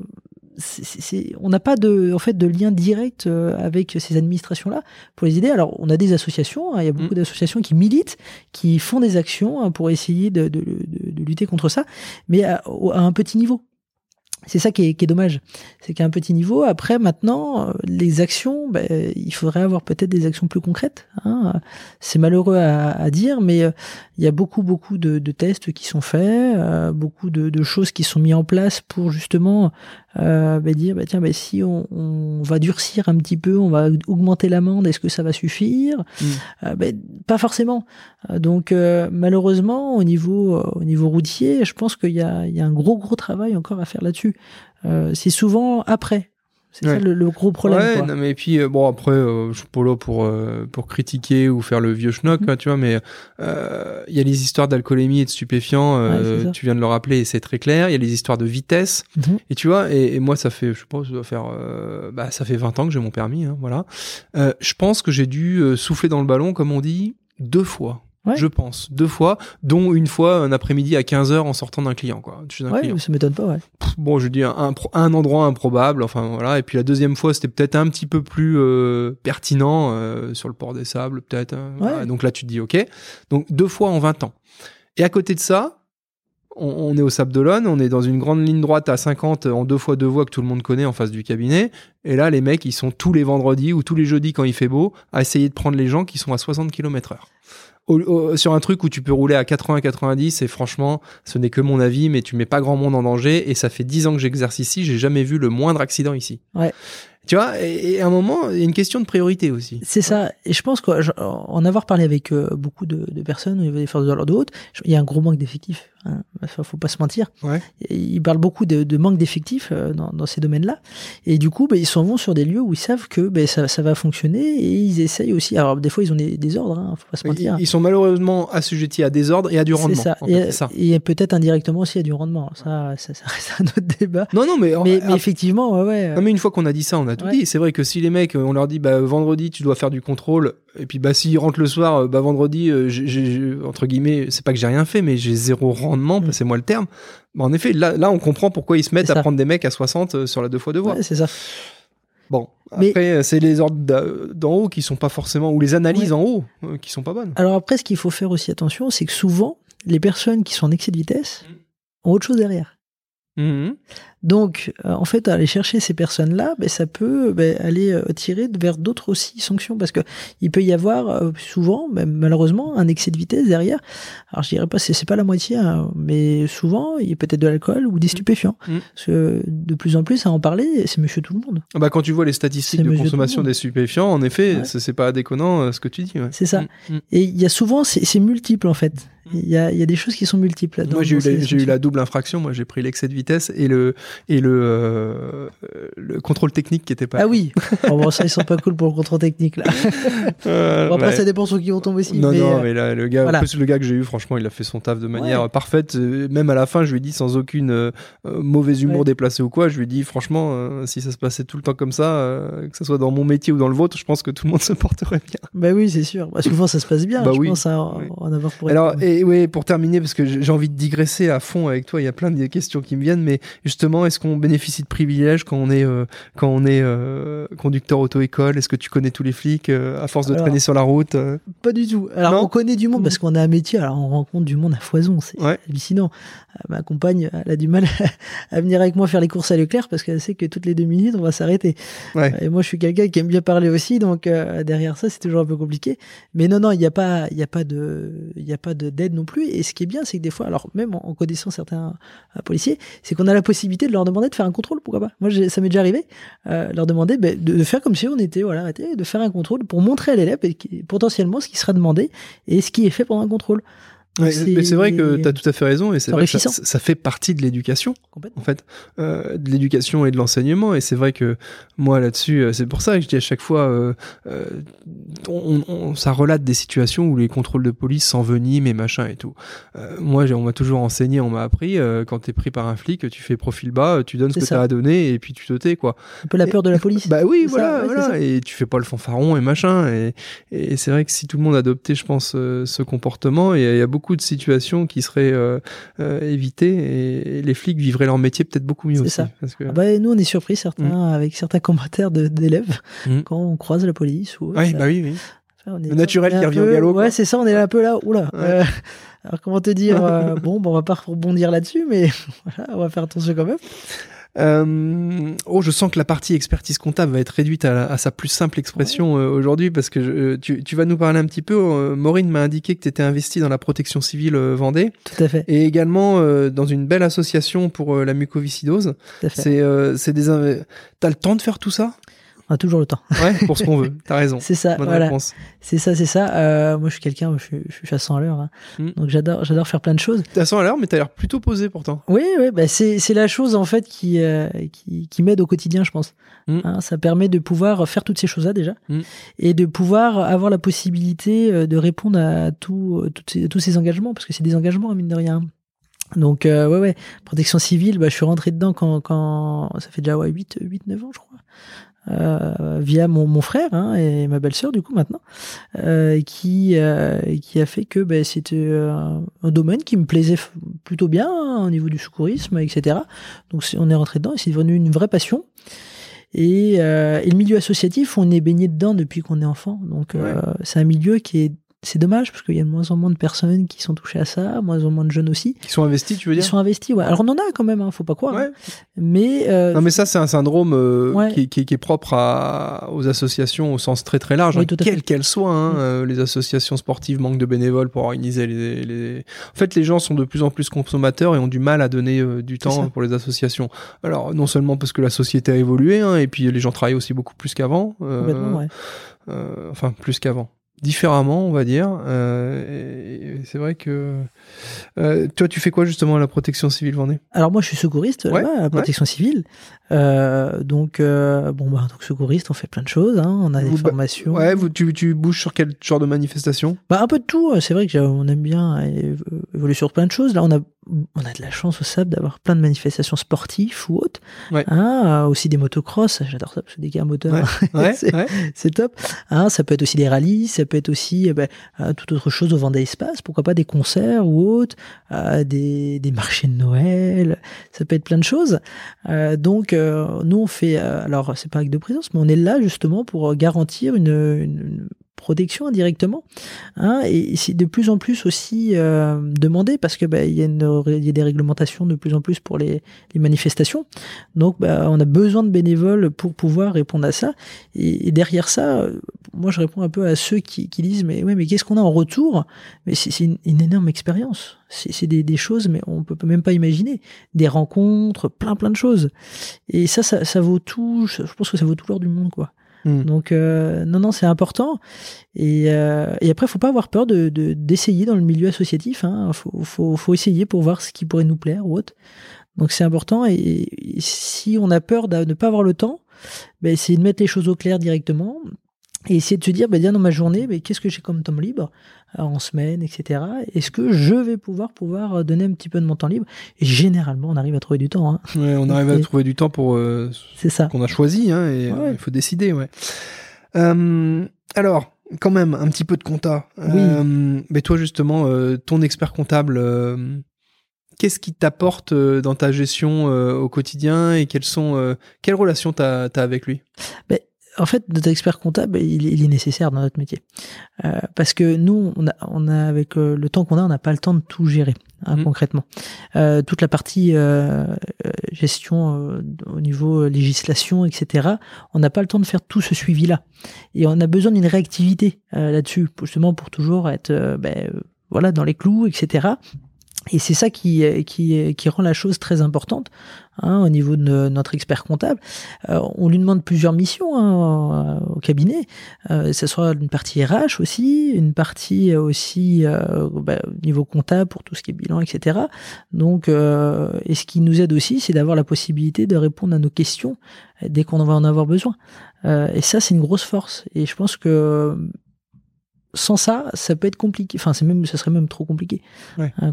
C'est, c'est, on n'a pas de, en fait, de lien direct avec ces administrations-là pour les aider. Alors, on a des associations, hein, il y a beaucoup mmh. d'associations qui militent, qui font des actions hein, pour essayer de, de, de, de lutter contre ça, mais à, à un petit niveau. C'est ça qui est, qui est dommage. C'est qu'à un petit niveau, après, maintenant, les actions, ben, il faudrait avoir peut-être des actions plus concrètes. Hein. C'est malheureux à, à dire, mais euh, il y a beaucoup, beaucoup de, de tests qui sont faits, euh, beaucoup de, de choses qui sont mises en place pour justement euh, ben, dire, ben, tiens, ben, si on, on va durcir un petit peu, on va augmenter l'amende, est-ce que ça va suffire ? Mmh. euh, ben, Pas forcément. Donc, euh, malheureusement, au niveau, euh, au niveau routier, je pense qu'il y a, il y a un gros, gros travail encore à faire là-dessus. Euh, c'est souvent après. C'est ouais. ça le, le gros problème. Ouais, quoi. Non, mais puis euh, bon après, euh, je suis pas là pour euh, pour critiquer ou faire le vieux schnock, mmh. hein, tu vois, mais il euh, y a les histoires d'alcoolémie et de stupéfiants. Euh, ouais, tu viens de le rappeler et c'est très clair. Il y a les histoires de vitesse. Mmh. Et tu vois, et, et moi ça fait, je sais pas, ça doit faire, euh, bah ça fait vingt ans que j'ai mon permis, hein, voilà. Euh, je pense que j'ai dû euh, souffler dans le ballon, comme on dit, deux fois. Ouais. Je pense. Deux fois, dont une fois un après-midi à quinze heures en sortant d'un client, quoi. D'un ouais, client. Ça m'étonne pas, ouais. Pff, bon, je dis un, un, un endroit improbable, enfin voilà. Et puis la deuxième fois, c'était peut-être un petit peu plus euh, pertinent, euh, sur le port des Sables, peut-être. Hein, ouais. Voilà. Donc là, tu te dis, ok. Donc deux fois en vingt ans. Et à côté de ça, on, on est aux Sables-d'Olonne, on est dans une grande ligne droite à cinquante en deux fois deux voies que tout le monde connaît en face du cabinet. Et là, les mecs, ils sont tous les vendredis ou tous les jeudis quand il fait beau à essayer de prendre les gens qui sont à soixante kilomètres heure. Au, au, sur un truc où tu peux rouler à quatre-vingts quatre-vingt-dix, et franchement, ce n'est que mon avis, mais tu mets pas grand monde en danger, et ça fait dix ans que j'exerce ici, j'ai jamais vu le moindre accident ici. Ouais. Tu vois, et, et à un moment, il y a une question de priorité aussi. C'est ouais. ça, et je pense qu'en avoir parlé avec euh, beaucoup de, de personnes au niveau des forces de l'ordre ou autres, il y a un gros manque d'effectifs, hein. Enfin, faut pas se mentir. Ouais. Ils parlent beaucoup de, de manque d'effectifs euh, dans, dans ces domaines-là, et du coup, bah, ils s'en vont sur des lieux où ils savent que bah, ça, ça va fonctionner, et ils essayent aussi. Alors, des fois, ils ont des, des ordres, hein, faut pas se mentir. Ils, ils sont malheureusement assujettis à des ordres et à du rendement. C'est ça, en fait, et, c'est ça. Et peut-être indirectement aussi à du rendement. Ça, ça, ça reste un autre débat. Non, non, mais, mais, mais effectivement, ouais, ouais. Non, mais une fois qu'on a dit ça, on a tout ouais. dit. C'est vrai que si les mecs, on leur dit bah, vendredi tu dois faire du contrôle, et puis bah s'ils rentrent le soir, bah vendredi, j'ai, j'ai, entre guillemets, c'est pas que j'ai rien fait, mais j'ai zéro rendement, mmh. passez-moi le terme. Bah, en effet, là, là on comprend pourquoi ils se mettent à prendre des mecs à soixante sur la deux fois deux voies. Ouais, c'est ça. Bon, après, mais, c'est les ordres d'en haut qui sont pas forcément, ou les analyses ouais. en haut euh, qui sont pas bonnes. Alors après, ce qu'il faut faire aussi attention, c'est que souvent, les personnes qui sont en excès de vitesse ont autre chose derrière. Mmh. Donc, euh, en fait, aller chercher ces personnes-là, ben, ça peut ben, aller euh, tirer vers d'autres aussi sanctions, parce que il peut y avoir euh, souvent, ben, malheureusement, un excès de vitesse derrière. Alors, je dirais pas, c'est, c'est pas la moitié, hein, mais souvent, il y a peut-être de l'alcool ou des stupéfiants. Mmh. Parce que de plus en plus, à en parler, c'est monsieur tout le monde. Ah bah, quand tu vois les statistiques c'est de consommation des stupéfiants, en effet, ouais. c'est, c'est pas déconnant euh, ce que tu dis. Ouais. C'est ça. Mmh. Et il y a souvent, c'est, c'est multiple en fait. Il y a, il y a des choses qui sont multiples là-dedans. Moi, j'ai, eu la, j'ai eu la double infraction. Moi, j'ai pris l'excès de vitesse et le, et le, euh, le contrôle technique qui n'était pas. Ah oui. Oh, bon, ça, ils sont pas cool pour le contrôle technique, là. Euh, bon, après, ouais. ça dépend sur qui on tombe aussi. Non, mais, non, mais là, le gars, voilà. en plus, le gars que j'ai eu, franchement, il a fait son taf de manière ouais. parfaite. Même à la fin, je lui ai dit, sans aucune euh, mauvaise humour ouais. déplacée ou quoi, je lui ai dit, franchement, euh, si ça se passait tout le temps comme ça, euh, que ce soit dans mon métier ou dans le vôtre, je pense que tout le monde se porterait bien. Bah oui, c'est sûr. Bah, souvent, ça se passe bien. Bah, je oui. pense à en, oui. en avoir pour Alors, être... et, Et oui, pour terminer, parce que j'ai envie de digresser à fond avec toi, il y a plein de questions qui me viennent, mais justement, est-ce qu'on bénéficie de privilèges quand on est, euh, quand on est euh, conducteur auto-école ? Est-ce que tu connais tous les flics euh, à force de alors, traîner sur la route euh... Pas du tout. Alors, non on connaît du monde parce qu'on a un métier, alors on rencontre du monde à foison, c'est ouais. hallucinant. Ma compagne, elle a du mal à venir avec moi faire les courses à Leclerc parce qu'elle sait que toutes les deux minutes, on va s'arrêter. Ouais. Et moi, je suis quelqu'un qui aime bien parler aussi, donc euh, derrière ça, c'est toujours un peu compliqué. Mais non, non, il n'y a pas, il n'y a pas de, il n'y a pas de d'aide non plus. Et ce qui est bien, c'est que des fois, alors même en connaissant certains euh, policiers, c'est qu'on a la possibilité de leur demander de faire un contrôle, pourquoi pas. Moi, j'ai, ça m'est déjà arrivé, euh, leur demander ben, de, de faire comme si on était voilà, arrêté, de faire un contrôle pour montrer à l'élève et, potentiellement ce qui sera demandé et ce qui est fait pendant un contrôle. Ouais, c'est... Mais c'est vrai que tu as tout à fait raison et c'est vrai que ça, ça fait partie de l'éducation en fait, euh, de l'éducation et de l'enseignement, et c'est vrai que moi là-dessus c'est pour ça que je dis à chaque fois euh, euh, on, on, ça relate des situations où les contrôles de police s'enveniment et machin et tout. Euh, moi on m'a toujours enseigné, on m'a appris euh, quand t'es pris par un flic tu fais profil bas, tu donnes c'est ce que ça. T'as à donner et puis tu te tais quoi. Un peu la peur et, de la police. Bah oui c'est voilà, ça, ouais, voilà. et tu fais pas le fanfaron et machin et, et c'est vrai que si tout le monde adoptait je pense euh, ce comportement, il y, y a beaucoup de situations qui seraient euh, euh, évitées et, et les flics vivraient leur métier peut-être beaucoup mieux c'est aussi. Ça. Parce que... ah bah, nous on est surpris certains, mmh. avec certains commentaires de, d'élèves mmh. quand on croise la police. Ou, ouais, bah oui, oui. Enfin, le là, naturel qui revient peu, au galop. Ouais, quoi. C'est ça, on est un peu là. Oula. Ouais. Euh, alors comment te dire euh, bon, bah, on va pas rebondir là-dessus, mais voilà, on va faire attention quand même. Euh, oh, je sens que la partie expertise comptable va être réduite à, la, à sa plus simple expression ouais. euh, aujourd'hui, parce que je, tu, tu vas nous parler un petit peu. Euh, Maureen m'a indiqué que tu étais investi dans la protection civile euh, Vendée. Tout à fait. Et également euh, dans une belle association pour euh, la mucoviscidose. Tout à fait. C'est, euh, c'est des inv... T'as le temps de faire tout ça ? On a toujours le temps. Ouais, pour ce qu'on veut. T'as raison. C'est ça, bonne voilà. réponse. C'est ça, c'est ça. Euh, moi, je suis quelqu'un, je suis, je suis à cent à l'heure. Hein. Mm. Donc, j'adore, j'adore faire plein de choses. T'es à cent à l'heure, mais t'as l'air plutôt posé pourtant. Oui, oui, bah, c'est, c'est la chose, en fait, qui, euh, qui, qui m'aide au quotidien, je pense. Mm. Hein, ça permet de pouvoir faire toutes ces choses-là, déjà. Mm. Et de pouvoir avoir la possibilité de répondre à tout, toutes ces, tous ces engagements, parce que c'est des engagements, mine de rien. Donc, euh, ouais, ouais. Protection civile, bah, je suis rentré dedans quand, quand, ça fait déjà, ouais, huit, neuf ans, je crois. Euh, via mon, mon frère hein, et ma belle-sœur du coup maintenant euh, qui euh, qui a fait que ben, c'était un, un domaine qui me plaisait f- plutôt bien hein, au niveau du secourisme etc. Donc on est rentré dedans et c'est devenu une vraie passion. Et, euh, et le milieu associatif on est baigné dedans depuis qu'on est enfant donc ouais. euh, c'est un milieu qui est c'est dommage parce qu'il y a de moins en moins de personnes qui sont touchées à ça, de moins en moins de jeunes aussi. Qui sont investis, tu veux dire ? Qui sont investis, ouais. Alors on en a quand même, hein, faut pas croire. Ouais. Hein. Mais euh... non, mais ça c'est un syndrome euh, ouais. qui, qui, qui est propre à, aux associations au sens très très large, oui, hein, quelles qu'elles soient. Hein, mmh. euh, les associations sportives manquent de bénévoles pour organiser les, les. En fait, les gens sont de plus en plus consommateurs et ont du mal à donner euh, du temps pour les associations. Alors non seulement parce que la société a évolué, hein, et puis les gens travaillent aussi beaucoup plus qu'avant. Euh, Complètement, ouais. euh, enfin plus qu'avant. Différemment, on va dire. Euh, et c'est vrai que euh, toi, tu fais quoi justement à la protection civile Vendée ? Alors moi, je suis secouriste ouais, là, à la protection ouais. civile. Euh, donc, euh, bon, bah, donc secouriste, on fait plein de choses, hein. On a vous, des formations. Bah, ouais, vous, tu, tu bouges sur quel genre de manifestation? Bah, un peu de tout. C'est vrai qu'on aime bien évoluer sur plein de choses. Là, on a, on a de la chance au Sable d'avoir plein de manifestations sportives ou autres. Ouais. Hein, aussi des motocross. J'adore ça parce que des gars moteurs, ouais. Ouais. c'est, ouais. c'est top. Hein, ça peut être aussi des rallyes, ça peut être aussi, eh ben, euh, toute autre chose au Vendée Espace. Pourquoi pas des concerts ou autres, euh, des, des marchés de Noël. Ça peut être plein de choses. Euh, donc, nous on fait, alors c'est pas avec de présence, mais on est là justement pour garantir une, une protection indirectement, hein, et c'est de plus en plus aussi euh, demandé parce que bah, il y a une, il y a des réglementations de plus en plus pour les, les manifestations, donc bah, on a besoin de bénévoles pour pouvoir répondre à ça, et, et derrière ça, moi je réponds un peu à ceux qui, qui disent mais ouais mais qu'est-ce qu'on a en retour, mais c'est, c'est une, une énorme expérience. C'est, c'est des, des choses, mais on peut même pas imaginer. Des rencontres, plein, plein de choses. Et ça, ça, ça vaut tout. Je pense que ça vaut tout l'or du monde, quoi. Mmh. Donc, euh, non, non, c'est important. Et, euh, et après, faut pas avoir peur de, de, d'essayer dans le milieu associatif, hein. Faut, faut, faut essayer pour voir ce qui pourrait nous plaire ou autre. Donc, c'est important. Et, et si on a peur de ne pas avoir le temps, ben, essayer de mettre les choses au clair directement. Et essayer de se dire, bah, dans ma journée, bah, qu'est-ce que j'ai comme temps libre en semaine, et cetera. Est-ce que je vais pouvoir, pouvoir donner un petit peu de mon temps libre? Et généralement, on arrive à trouver du temps. Hein. Ouais, on arrive à trouver du temps pour euh, c'est ça. Qu'on a choisi. Hein, et, ouais. euh, il faut décider. Ouais. Euh, alors, quand même, un petit peu de compta. Oui. Euh, mais toi, justement, euh, ton expert comptable, euh, qu'est-ce qui t'apporte euh, dans ta gestion euh, au quotidien et quelles sont euh, quelles relations t'as, t'as avec lui? bah, En fait, notre expert comptable, il, il est nécessaire dans notre métier. Euh, parce que nous, on a, on a avec euh, le temps qu'on a, on n'a pas le temps de tout gérer, hein, mmh. concrètement. Euh, toute la partie euh, gestion euh, au niveau euh, législation, et cetera, on n'a pas le temps de faire tout ce suivi-là. Et on a besoin d'une réactivité euh, là-dessus, justement pour toujours être euh, ben, euh, voilà, dans les clous, et cetera. Et c'est ça qui, qui, qui rend la chose très importante, hein, au niveau de notre expert comptable. Euh, on lui demande plusieurs missions, hein, au cabinet. Euh, ça sera une partie R H aussi, une partie aussi euh, bah, niveau comptable pour tout ce qui est bilan, et cetera. Donc, euh, et ce qui nous aide aussi, c'est d'avoir la possibilité de répondre à nos questions dès qu'on va en avoir besoin. Euh, et ça, c'est une grosse force. Et je pense que sans ça, ça peut être compliqué. Enfin, c'est même, ça serait même trop compliqué. Ouais. Hein,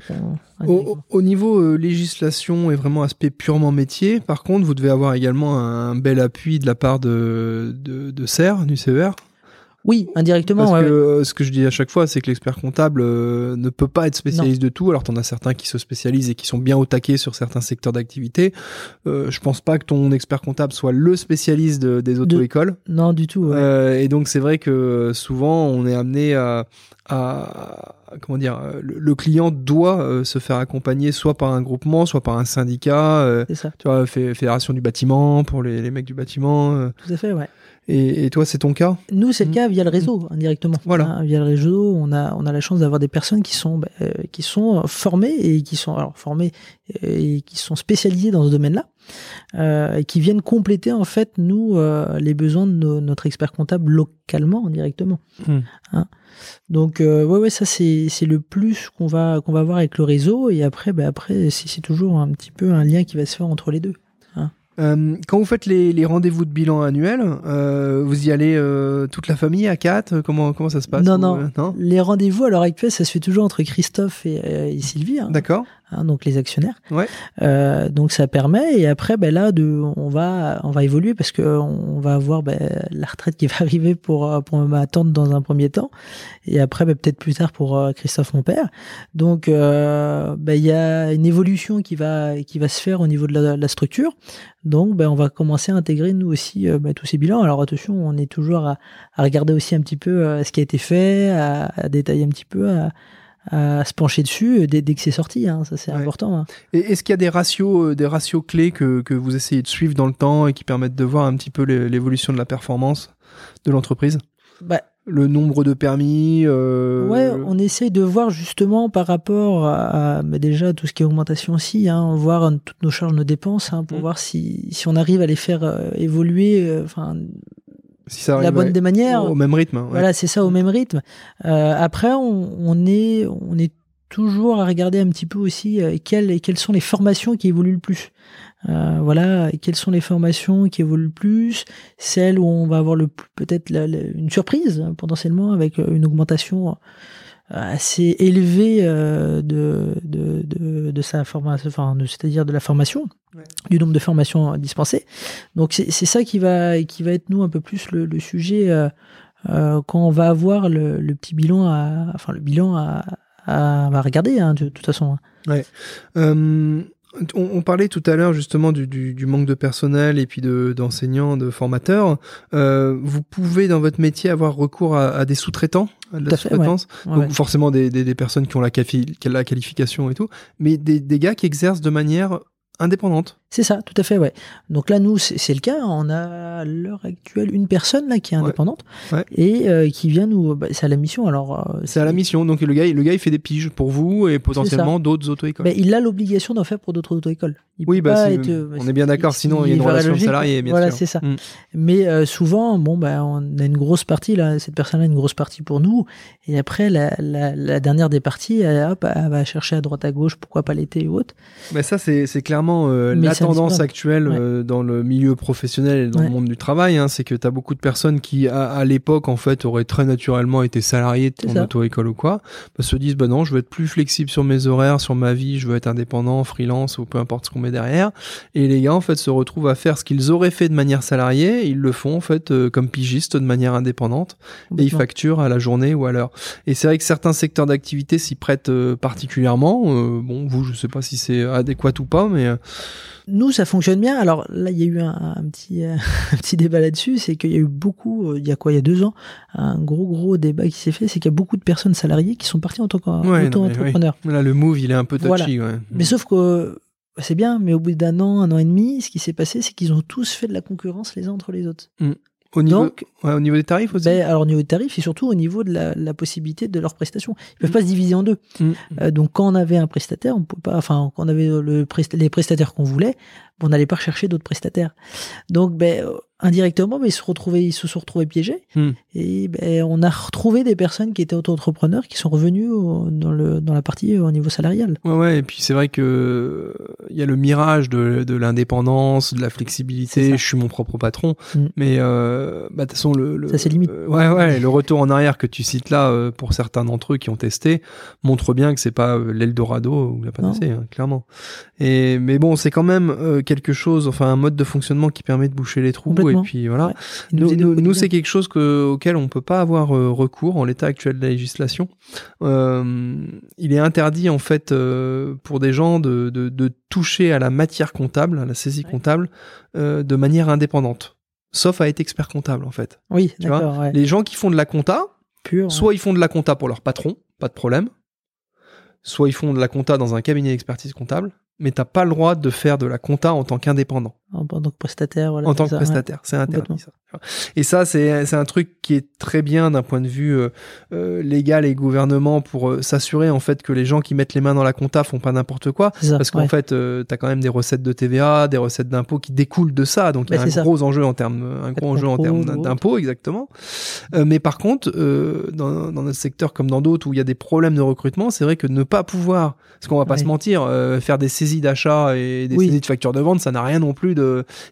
au, au niveau euh, législation et vraiment aspect purement métier, par contre, vous devez avoir également un bel appui de la part de, de, de C E R, du C E R. Oui, indirectement. Parce ouais, que ouais. ce que je dis à chaque fois, c'est que l'expert comptable euh, ne peut pas être spécialiste non. de tout. Alors, t'en as certains qui se spécialisent et qui sont bien au taquet sur certains secteurs d'activité. Euh, je pense pas que ton expert comptable soit le spécialiste de, des auto-écoles. De... Non, du tout. Ouais. Euh, et donc, c'est vrai que souvent, on est amené à... à comment dire, le, le client doit euh, se faire accompagner soit par un groupement, soit par un syndicat, euh, c'est ça. Tu vois, f- Fédération du bâtiment, pour les, les mecs du bâtiment. Euh, Tout à fait, ouais. Et, et toi, c'est ton cas? Nous, c'est mmh. le cas via le réseau, indirectement. Voilà. Hein, via le réseau, on a, on a la chance d'avoir des personnes qui sont, bah, euh, qui sont formées et qui sont, alors, formées et qui sont spécialisées dans ce domaine-là, euh, et qui viennent compléter, en fait, nous, euh, les besoins de nos, notre expert comptable localement, indirectement. Mmh. Hein. Donc, euh, ouais, ouais, ça, c'est, c'est le plus qu'on va qu'on va avoir avec le réseau, et après ben après c'est, c'est toujours un petit peu un lien qui va se faire entre les deux, hein. Euh, quand vous faites les, les rendez-vous de bilan annuels, euh, vous y allez euh, toute la famille à quatre, comment comment ça se passe? Non, ou, non. Euh, non les rendez-vous à l'heure actuelle, ça se fait toujours entre Christophe et, euh, et Sylvie, hein. D'accord. Hein, donc les actionnaires. Ouais. Euh, donc ça permet, et après ben là de on va on va évoluer parce que on va avoir ben, la retraite qui va arriver pour pour ma tante dans un premier temps, et après ben, peut-être plus tard pour euh, Christophe mon père. Donc euh, ben il y a une évolution qui va qui va se faire au niveau de la, de la structure. Donc ben on va commencer à intégrer nous aussi euh, ben, tous ces bilans. Alors attention, on est toujours à, à regarder aussi un petit peu euh, ce qui a été fait, à, à détailler un petit peu. À, à se pencher dessus dès, dès que c'est sorti, hein, ça c'est ouais. important. Hein. Et est-ce qu'il y a des ratios, euh, des ratios clés que, que vous essayez de suivre dans le temps et qui permettent de voir un petit peu l'évolution de la performance de l'entreprise? Bah, le nombre de permis. Euh... Ouais, on essaye de voir justement par rapport à, à bah déjà tout ce qui est augmentation aussi, hein, voir toutes nos charges, nos dépenses, hein, pour mmh. voir si si on arrive à les faire euh, évoluer, enfin. Euh, Si ça arrive, la bonne ouais. des manières. Au même rythme. Ouais. Voilà, c'est ça, au même rythme. Euh, après, on, on est, on est toujours à regarder un petit peu aussi euh, quelles, quelles sont les formations qui évoluent le plus. Euh, voilà, quelles sont les formations qui évoluent le plus, celles où on va avoir le peut-être la, la, une surprise potentiellement avec une augmentation assez élevée euh, de, de, de, de sa formation, enfin, c'est-à-dire de la formation, ouais. du nombre de formations dispensées. Donc c'est ça qui va, qui va être nous un peu plus le, le sujet euh, euh, quand on va avoir le, le petit bilan, à, enfin le bilan à, à, à regarder hein, de, de toute façon. Ouais. Euh... On, on parlait tout à l'heure justement du, du, du manque de personnel et puis de, d'enseignants, de formateurs. Euh, vous pouvez dans votre métier avoir recours à, à des sous-traitants, à de la sous-traitance, ouais. Ouais, donc ouais. forcément des, des, des personnes qui ont la, quali- la qualification et tout, mais des, des gars qui exercent de manière indépendante. C'est ça, tout à fait, ouais. Donc là, nous, c'est, c'est le cas. On a à l'heure actuelle une personne là qui est indépendante ouais, ouais. et euh, qui vient nous. Bah, c'est à la mission, alors. Euh, c'est... c'est à la mission. Donc le gars, le gars, il fait des piges pour vous et potentiellement d'autres auto-écoles. Bah, il a l'obligation d'en faire pour d'autres auto-écoles. Il oui, bah, c'est, être, euh, on est bien d'accord. Sinon, il y a une relation salariée, bien voilà, sûr. Voilà, c'est ça. Mm. Mais euh, souvent, bon, bah, on a une grosse partie là. Cette personne-là, a une grosse partie pour nous. Et après, la, la, la dernière des parties, elle, hop, elle va chercher à droite, à gauche. Pourquoi pas l'été ou autre. Mais ça, c'est, c'est clairement euh, la tendance actuelle ouais. euh, dans le milieu professionnel et dans ouais. le monde du travail, hein, c'est que tu as beaucoup de personnes qui, à, à l'époque, en fait, auraient très naturellement été salariées de ton auto-école ou quoi, bah, se disent bah non, je veux être plus flexible sur mes horaires, sur ma vie, je veux être indépendant, freelance ou peu importe ce qu'on met derrière. Et les gars, en fait, se retrouvent à faire ce qu'ils auraient fait de manière salariée, ils le font, en fait, euh, comme pigistes de manière indépendante et ils facturent à la journée ou à l'heure. Et c'est vrai que certains secteurs d'activité s'y prêtent euh, particulièrement. Euh, bon, vous, je sais pas si c'est adéquat ou pas, mais. Euh, Nous, ça fonctionne bien. Alors là, il y a eu un, un petit euh, un petit débat là-dessus, c'est qu'il y a eu beaucoup, euh, il y a quoi, il y a deux ans, un gros gros débat qui s'est fait, c'est qu'il y a beaucoup de personnes salariées qui sont parties en tant qu'auto-entrepreneurs. Ouais, oui. Là, le move, il est un peu touchy. Voilà. Ouais. Mais sauf que euh, c'est bien, mais au bout d'un an, un an et demi, ce qui s'est passé, c'est qu'ils ont tous fait de la concurrence les uns entre les autres. Mm. Au niveau, donc, ouais, au niveau des tarifs aussi bah, alors au niveau des tarifs et surtout au niveau de la, la possibilité de leurs prestations. Ils ne peuvent mmh. pas se diviser en deux. Mmh. Euh, donc quand on avait un prestataire, on peut pas, enfin quand on avait le presta- les prestataires qu'on voulait, on n'allait pas rechercher d'autres prestataires. Donc ben, indirectement, ben, ils, se retrouvaient, ils se sont retrouvés piégés. Mmh. Et ben, on a retrouvé des personnes qui étaient auto-entrepreneurs qui sont revenues au, dans, le, dans la partie au niveau salarial. Ouais, ouais, et puis c'est vrai que il y a le mirage de, de l'indépendance, de la flexibilité, je suis mon propre patron. Mmh. Mais de euh, bah, toute façon, le, le, ça, c'est limite. Euh, ouais, ouais, le retour en arrière que tu cites là, euh, pour certains d'entre eux qui ont testé, montre bien que c'est pas euh, l'Eldorado ou la panacée, hein, clairement. Et, mais bon, c'est quand même. Euh, quelque chose, enfin un mode de fonctionnement qui permet de boucher les trous et puis voilà. Ouais. Nous, nous, nous c'est quelque chose que, auquel on peut pas avoir euh, recours en l'état actuel de la législation. Euh, il est interdit en fait euh, pour des gens de, de, de toucher à la matière comptable, à la saisie comptable euh, de manière indépendante, sauf à être expert comptable en fait. Oui, tu vois ouais. Les gens qui font de la compta, pure, soit ouais. ils font de la compta pour leur patron, pas de problème, soit ils font de la compta dans un cabinet d'expertise comptable. Mais t'as pas le droit de faire de la compta en tant qu'indépendant. En tant que prestataire, voilà. En tant que prestataire, c'est interdit, ça. Et ça, c'est, c'est un truc qui est très bien d'un point de vue euh, légal et gouvernement pour euh, s'assurer en fait que les gens qui mettent les mains dans la compta font pas n'importe quoi, ça, parce qu'en ouais. fait, euh, t'as quand même des recettes de T V A, des recettes d'impôts qui découlent de ça, donc il y a un gros enjeu en termes, un gros enjeu en termes d'impôts, exactement. Euh, mais par contre, euh, dans, dans notre secteur comme dans d'autres où il y a des problèmes de recrutement, c'est vrai que ne pas pouvoir, parce qu'on va pas ouais. se mentir, euh, faire des saisies d'achat et des oui. saisies de factures de vente, ça n'a rien non plus de.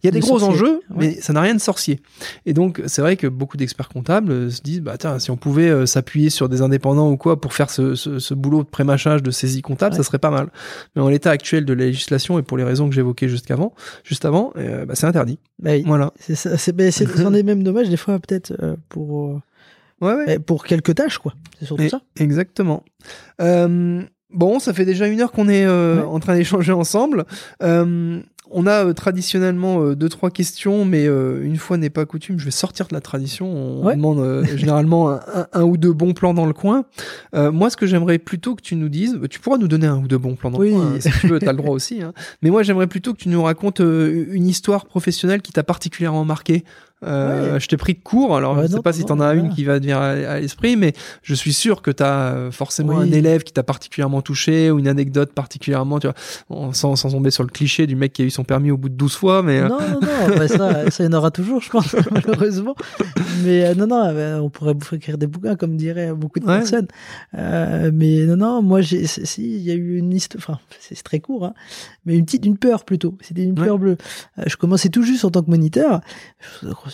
Il y a des de gros sorcier. Enjeux, mais ouais. ça n'a rien de sorcier. Et donc, c'est vrai que beaucoup d'experts comptables se disent, bah, tiens, si on pouvait euh, s'appuyer sur des indépendants ou quoi pour faire ce, ce, ce boulot de prémachage de saisie comptable, ouais. ça serait pas mal. Mais en l'état actuel de la législation et pour les raisons que j'évoquais juste avant, juste avant, euh, bah, c'est interdit. Bah, voilà. C'est, ça, c'est, bah, c'est, c'en est même dommage des fois peut-être euh, pour, euh, ouais, ouais. Bah, pour quelques tâches quoi. C'est surtout et, ça. Exactement. Euh, bon, ça fait déjà une heure qu'on est euh, ouais. en train d'échanger ensemble. Euh, On a euh, traditionnellement euh, deux, trois questions, mais euh, une fois n'est pas coutume, je vais sortir de la tradition. On ouais. demande euh, généralement un, un, un ou deux bons plans dans le coin. Euh, moi, ce que j'aimerais plutôt que tu nous dises, tu pourras nous donner un ou deux bons plans dans oui. le coin, hein, si tu veux, t'as le droit aussi. Hein. Mais moi, j'aimerais plutôt que tu nous racontes euh, une histoire professionnelle qui t'a particulièrement marqué. Euh, ouais. Je t'ai pris de court, alors bah je ne sais non, pas non, si t'en as une qui va te venir à, à l'esprit, mais je suis sûr que t'as forcément oui. un élève qui t'a particulièrement touché ou une anecdote particulièrement, tu vois, bon, sans, sans tomber sur le cliché du mec qui a eu son permis au bout de douze fois, mais non, non, non, bah ça, ça y en aura toujours, je pense, malheureusement. Mais euh, non, non, bah, on pourrait vous écrire des bouquins, comme diraient beaucoup de ouais. personnes. Euh, mais non, non, moi, j'ai, si, il y a eu une liste, enfin, c'est très court, hein, mais une petite, une peur plutôt. C'était une ouais. peur bleue. Euh, je commençais tout juste en tant que moniteur.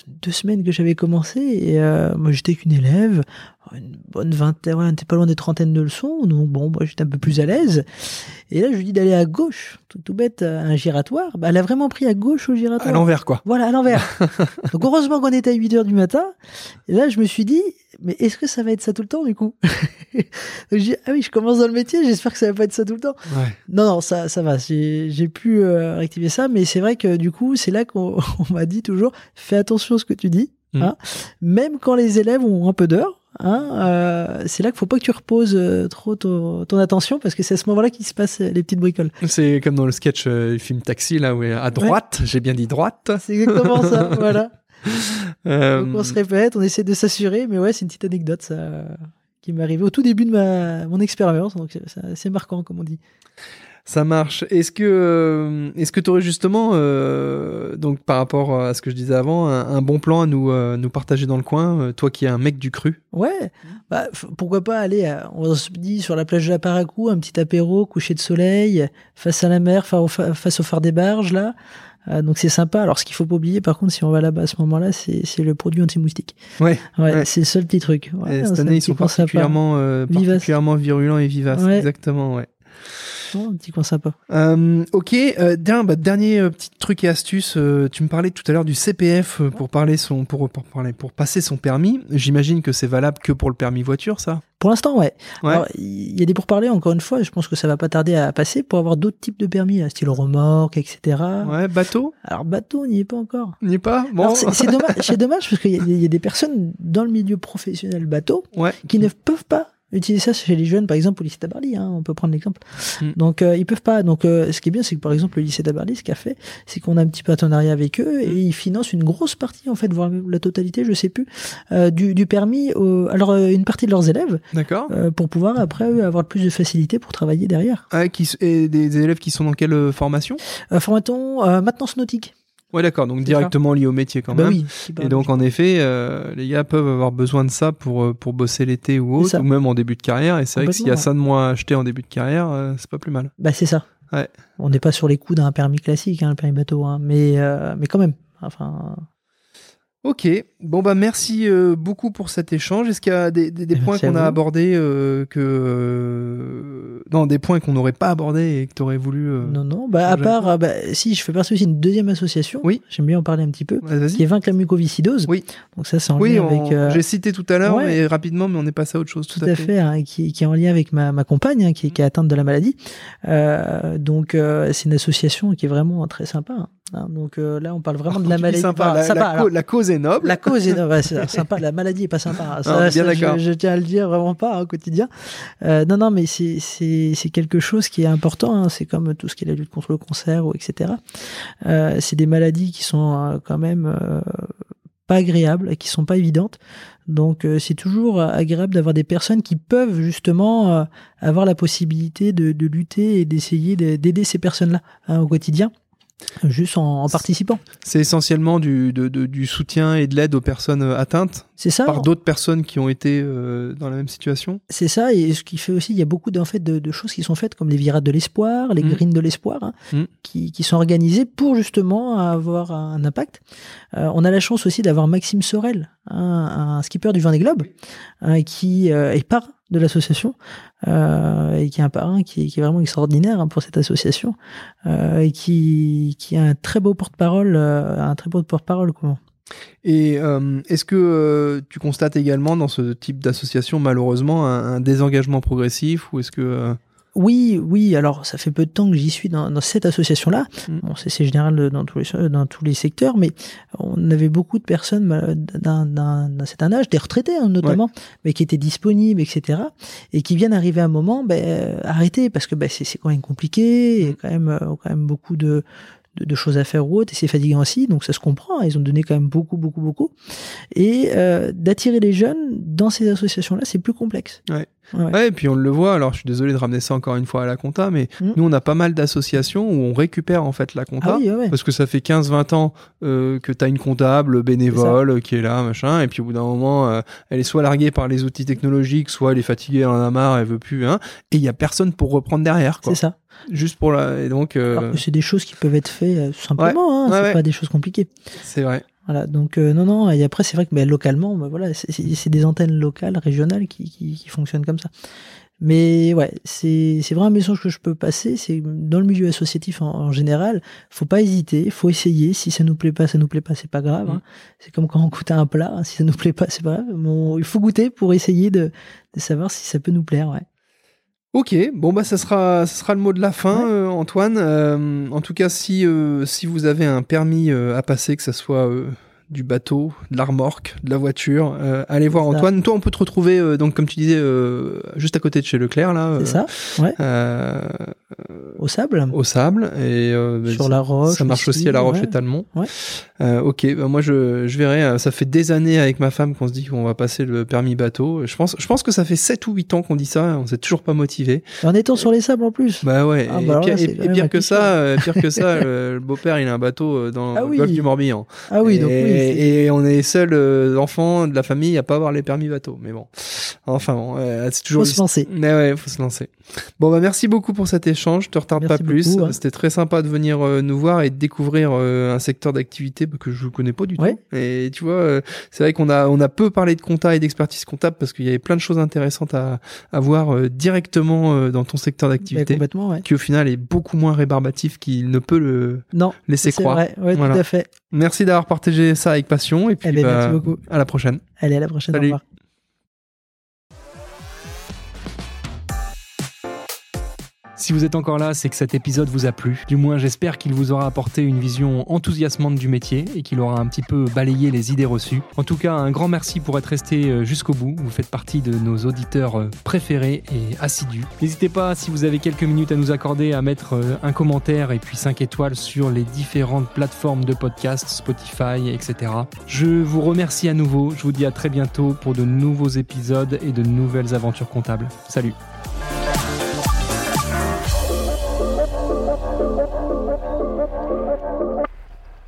Deux semaines que j'avais commencé et euh, moi, j'étais qu'une élève. Une bonne vingtaine, ouais, on était pas loin des trentaines de leçons, donc bon, moi j'étais un peu plus à l'aise. Et là, je lui dis d'aller à gauche, tout, tout bête, à un giratoire. Bah, elle a vraiment pris à gauche au giratoire. À l'envers, quoi. Voilà, à l'envers. Donc heureusement qu'on était à huit heures du matin. Et là, je me suis dit, mais est-ce que ça va être ça tout le temps, du coup? Donc je dis, ah oui, je commence dans le métier, j'espère que ça va pas être ça tout le temps. Ouais. Non, non, ça, ça va. J'ai pu euh, réactiver ça, mais c'est vrai que du coup, c'est là qu'on m'a dit toujours, fais attention à ce que tu dis, mmh. hein, même quand les élèves ont un peu d'heures. Hein, euh, c'est là qu'il ne faut pas que tu reposes euh, trop ton, ton attention, parce que c'est à ce moment-là qu'il se passe les petites bricoles. C'est comme dans le sketch euh, du film Taxi, là où à droite, ouais. j'ai bien dit droite. C'est exactement ça, voilà. Euh... Donc on se répète, on essaie de s'assurer, mais ouais, c'est une petite anecdote ça, qui m'est arrivée au tout début de ma, mon expérience, donc c'est marquant, comme on dit. Ça marche. Est-ce que est-ce que tu aurais justement, euh, donc par rapport à ce que je disais avant, un, un bon plan à nous, euh, nous partager dans le coin, euh, toi qui es un mec du cru? Ouais, bah, pourquoi pas aller, à, on se dit sur la plage de la Paracou, un petit apéro, coucher de soleil, face à la mer, fa fa face au phare des barges, là. Euh, donc c'est sympa. Alors ce qu'il faut pas oublier, par contre, si on va là-bas à ce moment-là, c'est le produit anti-moustique. Ouais, ouais, ouais. C'est le seul petit truc. Ouais, cette année, ils sont particulièrement, euh, particulièrement virulents et vivaces. Ouais. Exactement, ouais. Un petit coin sympa. Euh, ok, euh, dernier, bah, dernier euh, petit truc et astuce. Euh, tu me parlais tout à l'heure du C P F euh, pour, parler son, pour, pour, pour, pour passer son permis. J'imagine que c'est valable que pour le permis voiture, ça? Pour l'instant, ouais. ouais. Alors, il y a des pourparlers, encore une fois, je pense que ça va pas tarder à passer pour avoir d'autres types de permis, hein, style remorque, et cetera. Ouais, bateau? Alors, bateau, on n'y est pas encore. On n'y est pas? Bon. C'est dommage, dommage, parce qu'il y, y a des personnes dans le milieu professionnel bateau ouais. qui ne peuvent pas utiliser ça chez les jeunes, par exemple au lycée d'Aberly, hein, on peut prendre l'exemple. Mm. Donc euh, ils peuvent pas. Donc euh, ce qui est bien, c'est que par exemple le lycée d'Aberly, ce qu'a fait, c'est qu'on a un petit partenariat avec eux et ils financent une grosse partie, en fait, voire la totalité, je sais plus, euh, du, du permis. Aux... Alors euh, une partie de leurs élèves, d'accord, euh, pour pouvoir après eux, avoir plus de facilité pour travailler derrière. Ah, qui, et des, des élèves qui sont dans quelle formation? euh, Formatons euh, maintenance nautique. Ouais, d'accord, donc directement ça. Lié au métier quand bah même. Oui, et donc en effet, euh, les gars peuvent avoir besoin de ça pour pour bosser l'été ou autre, ou même en début de carrière. Et c'est vrai que s'il y a ça de moins acheté en début de carrière, euh, c'est pas plus mal. Bah c'est ça. Ouais. On n'est pas sur les coups d'un permis classique, hein, le permis bateau, hein, mais euh, mais quand même. Enfin. Ok, bon bah merci euh, beaucoup pour cet échange. Est-ce qu'il y a des, des, des points qu'on a abordés euh, que euh, non, des points qu'on n'aurait pas abordés et que tu aurais voulu euh, non non bah à part bah, si je fais partie aussi d'une deuxième association, oui j'aime bien en parler un petit peu, bah, qui est Vaincre la Mucoviscidose. Oui, donc ça c'est en oui, lien on... avec euh... j'ai cité tout à l'heure ouais. mais rapidement, mais on est passé à autre chose. Tout, tout à fait, fait hein, qui, qui est en lien avec ma, ma compagne hein, qui, qui est atteinte de la maladie, euh, donc euh, c'est une association qui est vraiment très sympa hein. Donc euh, là on parle vraiment oh, de la maladie sympa, la, sympa, la, alors, la cause est noble, la cause est noble, ouais, c'est sympa, la maladie est pas sympa, ça, non, ça, je, je tiens à le dire vraiment pas au hein, quotidien, euh, non non mais c'est c'est quelque chose qui est important hein. C'est comme tout ce qui est la lutte contre le cancer ou etc, euh, c'est des maladies qui sont euh, quand même euh, pas agréables, qui sont pas évidentes. Donc euh, c'est toujours agréable d'avoir des personnes qui peuvent justement euh, avoir la possibilité de, de lutter et d'essayer d'aider ces personnes-là hein, au quotidien. Juste en, en participant. C'est essentiellement du, de, de, du soutien et de l'aide aux personnes atteintes. C'est ça. Par d'autres personnes qui ont été euh, dans la même situation. C'est ça, et ce qui fait aussi, il y a beaucoup en fait, de, de choses qui sont faites, comme les Virades de l'espoir, les mmh. Graines de l'espoir, hein, mmh. qui, qui sont organisées pour justement avoir un impact. Euh, on a la chance aussi d'avoir Maxime Sorel, un, un skipper du Vendée Globe, hein, qui euh, est parrain de l'association, euh, et qui est un parrain qui, qui est vraiment extraordinaire hein, pour cette association, euh, et qui, qui a un très beau porte-parole, euh, un très beau porte-parole, comment. Et euh, est-ce que euh, tu constates également dans ce type d'association, malheureusement, un, un désengagement progressif, ou est-ce que... Euh... Oui, oui. Alors, ça fait peu de temps que j'y suis dans, dans cette association-là. Mmh. Bon, c'est général dans tous les dans tous les secteurs, mais on avait beaucoup de personnes d'un certain âge, des retraités hein, notamment, ouais. mais qui étaient disponibles, et cetera, et qui viennent arriver à un moment, ben, arrêter parce que ben, c'est quand même compliqué, et quand même, quand même beaucoup de de, de choses à faire ou autre, et c'est fatigant aussi, donc ça se comprend, hein, ils ont donné quand même beaucoup, beaucoup, beaucoup. Et euh, d'attirer les jeunes dans ces associations-là, c'est plus complexe. Ouais. Ouais. Ouais, et puis on le voit, alors je suis désolé de ramener ça encore une fois à la compta, mais mmh. nous on a pas mal d'associations où on récupère en fait la compta, ah oui, ouais. parce que ça fait quinze vingt ans euh, que t'as une comptable bénévole qui est là, machin, et puis au bout d'un moment euh, elle est soit larguée par les outils technologiques, soit elle est fatiguée, elle en a marre, elle veut plus, hein, et il y a personne pour reprendre derrière, quoi. C'est ça. Juste pour la... Et donc, euh... alors que c'est des choses qui peuvent être faites euh, simplement, ouais. hein, ouais, c'est ouais. pas des choses compliquées. C'est vrai. Voilà, donc euh, non, non, et après c'est vrai que bah, localement, bah, voilà, c'est, c'est, c'est des antennes locales, régionales qui, qui, qui fonctionnent comme ça. Mais ouais, c'est, c'est vraiment un message que je peux passer, c'est dans le milieu associatif en, en général, faut pas hésiter, faut essayer, si ça nous plaît pas, ça nous plaît pas, c'est pas grave. Mmh. Hein. C'est comme quand on goûte à un plat, hein, si ça nous plaît pas, c'est pas grave. Bon, il faut goûter pour essayer de, de savoir si ça peut nous plaire, ouais. Ok, bon bah ça sera, ça sera le mot de la fin, ouais. euh, Antoine. Euh, en tout cas, si, euh, si vous avez un permis euh, à passer, que ça soit euh, du bateau, de la remorque, de la voiture, euh, allez voir Antoine. Ça. Toi, on peut te retrouver, euh, donc comme tu disais, euh, juste à côté de chez Leclerc, là. Euh, C'est ça, ouais. Euh, euh, au sable. Au sable. Et, euh, Sur ça, la Roche. Ça marche aussi, aussi à la Roche ouais. et Talmont. Ouais. Euh, ok, bah moi je, je verrai, ça fait des années avec ma femme qu'on se dit qu'on va passer le permis bateau. Je pense, je pense que ça fait sept ou huit ans qu'on dit ça, on s'est toujours pas motivé. En étant sur les sables en plus. Bah ouais, ah, et, bah, pire, là, et pire que ça, pire que ça, le beau-père il a un bateau dans ah, oui. le Golfe du Morbihan. Ah oui, et, donc oui. Et on est seul euh, enfant de la famille à pas avoir les permis bateau, mais bon. Enfin bon, euh, c'est toujours. Faut juste... se lancer. Mais ouais, faut se lancer. Bon bah merci beaucoup pour cet échange, je te retarde merci pas beaucoup, plus. Hein. C'était très sympa de venir euh, nous voir et de découvrir euh, un secteur d'activité que je ne connais pas du ouais. tout. Et tu vois, euh, c'est vrai qu'on a, on a peu parlé de compta et d'expertise comptable parce qu'il y avait plein de choses intéressantes à, à voir euh, directement euh, dans ton secteur d'activité. Bah, complètement, ouais. Qui au final est beaucoup moins rébarbatif qu'il ne peut le non, laisser c'est croire. Vrai. Ouais, voilà. Tout à fait. Merci d'avoir partagé ça avec passion et puis eh bah, merci beaucoup. À la prochaine. Allez, à la prochaine. Salut. Au revoir. Si vous êtes encore là, c'est que cet épisode vous a plu. Du moins, j'espère qu'il vous aura apporté une vision enthousiasmante du métier et qu'il aura un petit peu balayé les idées reçues. En tout cas, un grand merci pour être resté jusqu'au bout. Vous faites partie de nos auditeurs préférés et assidus. N'hésitez pas, si vous avez quelques minutes à nous accorder, à mettre un commentaire et puis cinq étoiles sur les différentes plateformes de podcast, Spotify, et cetera. Je vous remercie à nouveau. Je vous dis à très bientôt pour de nouveaux épisodes et de nouvelles aventures comptables. Salut!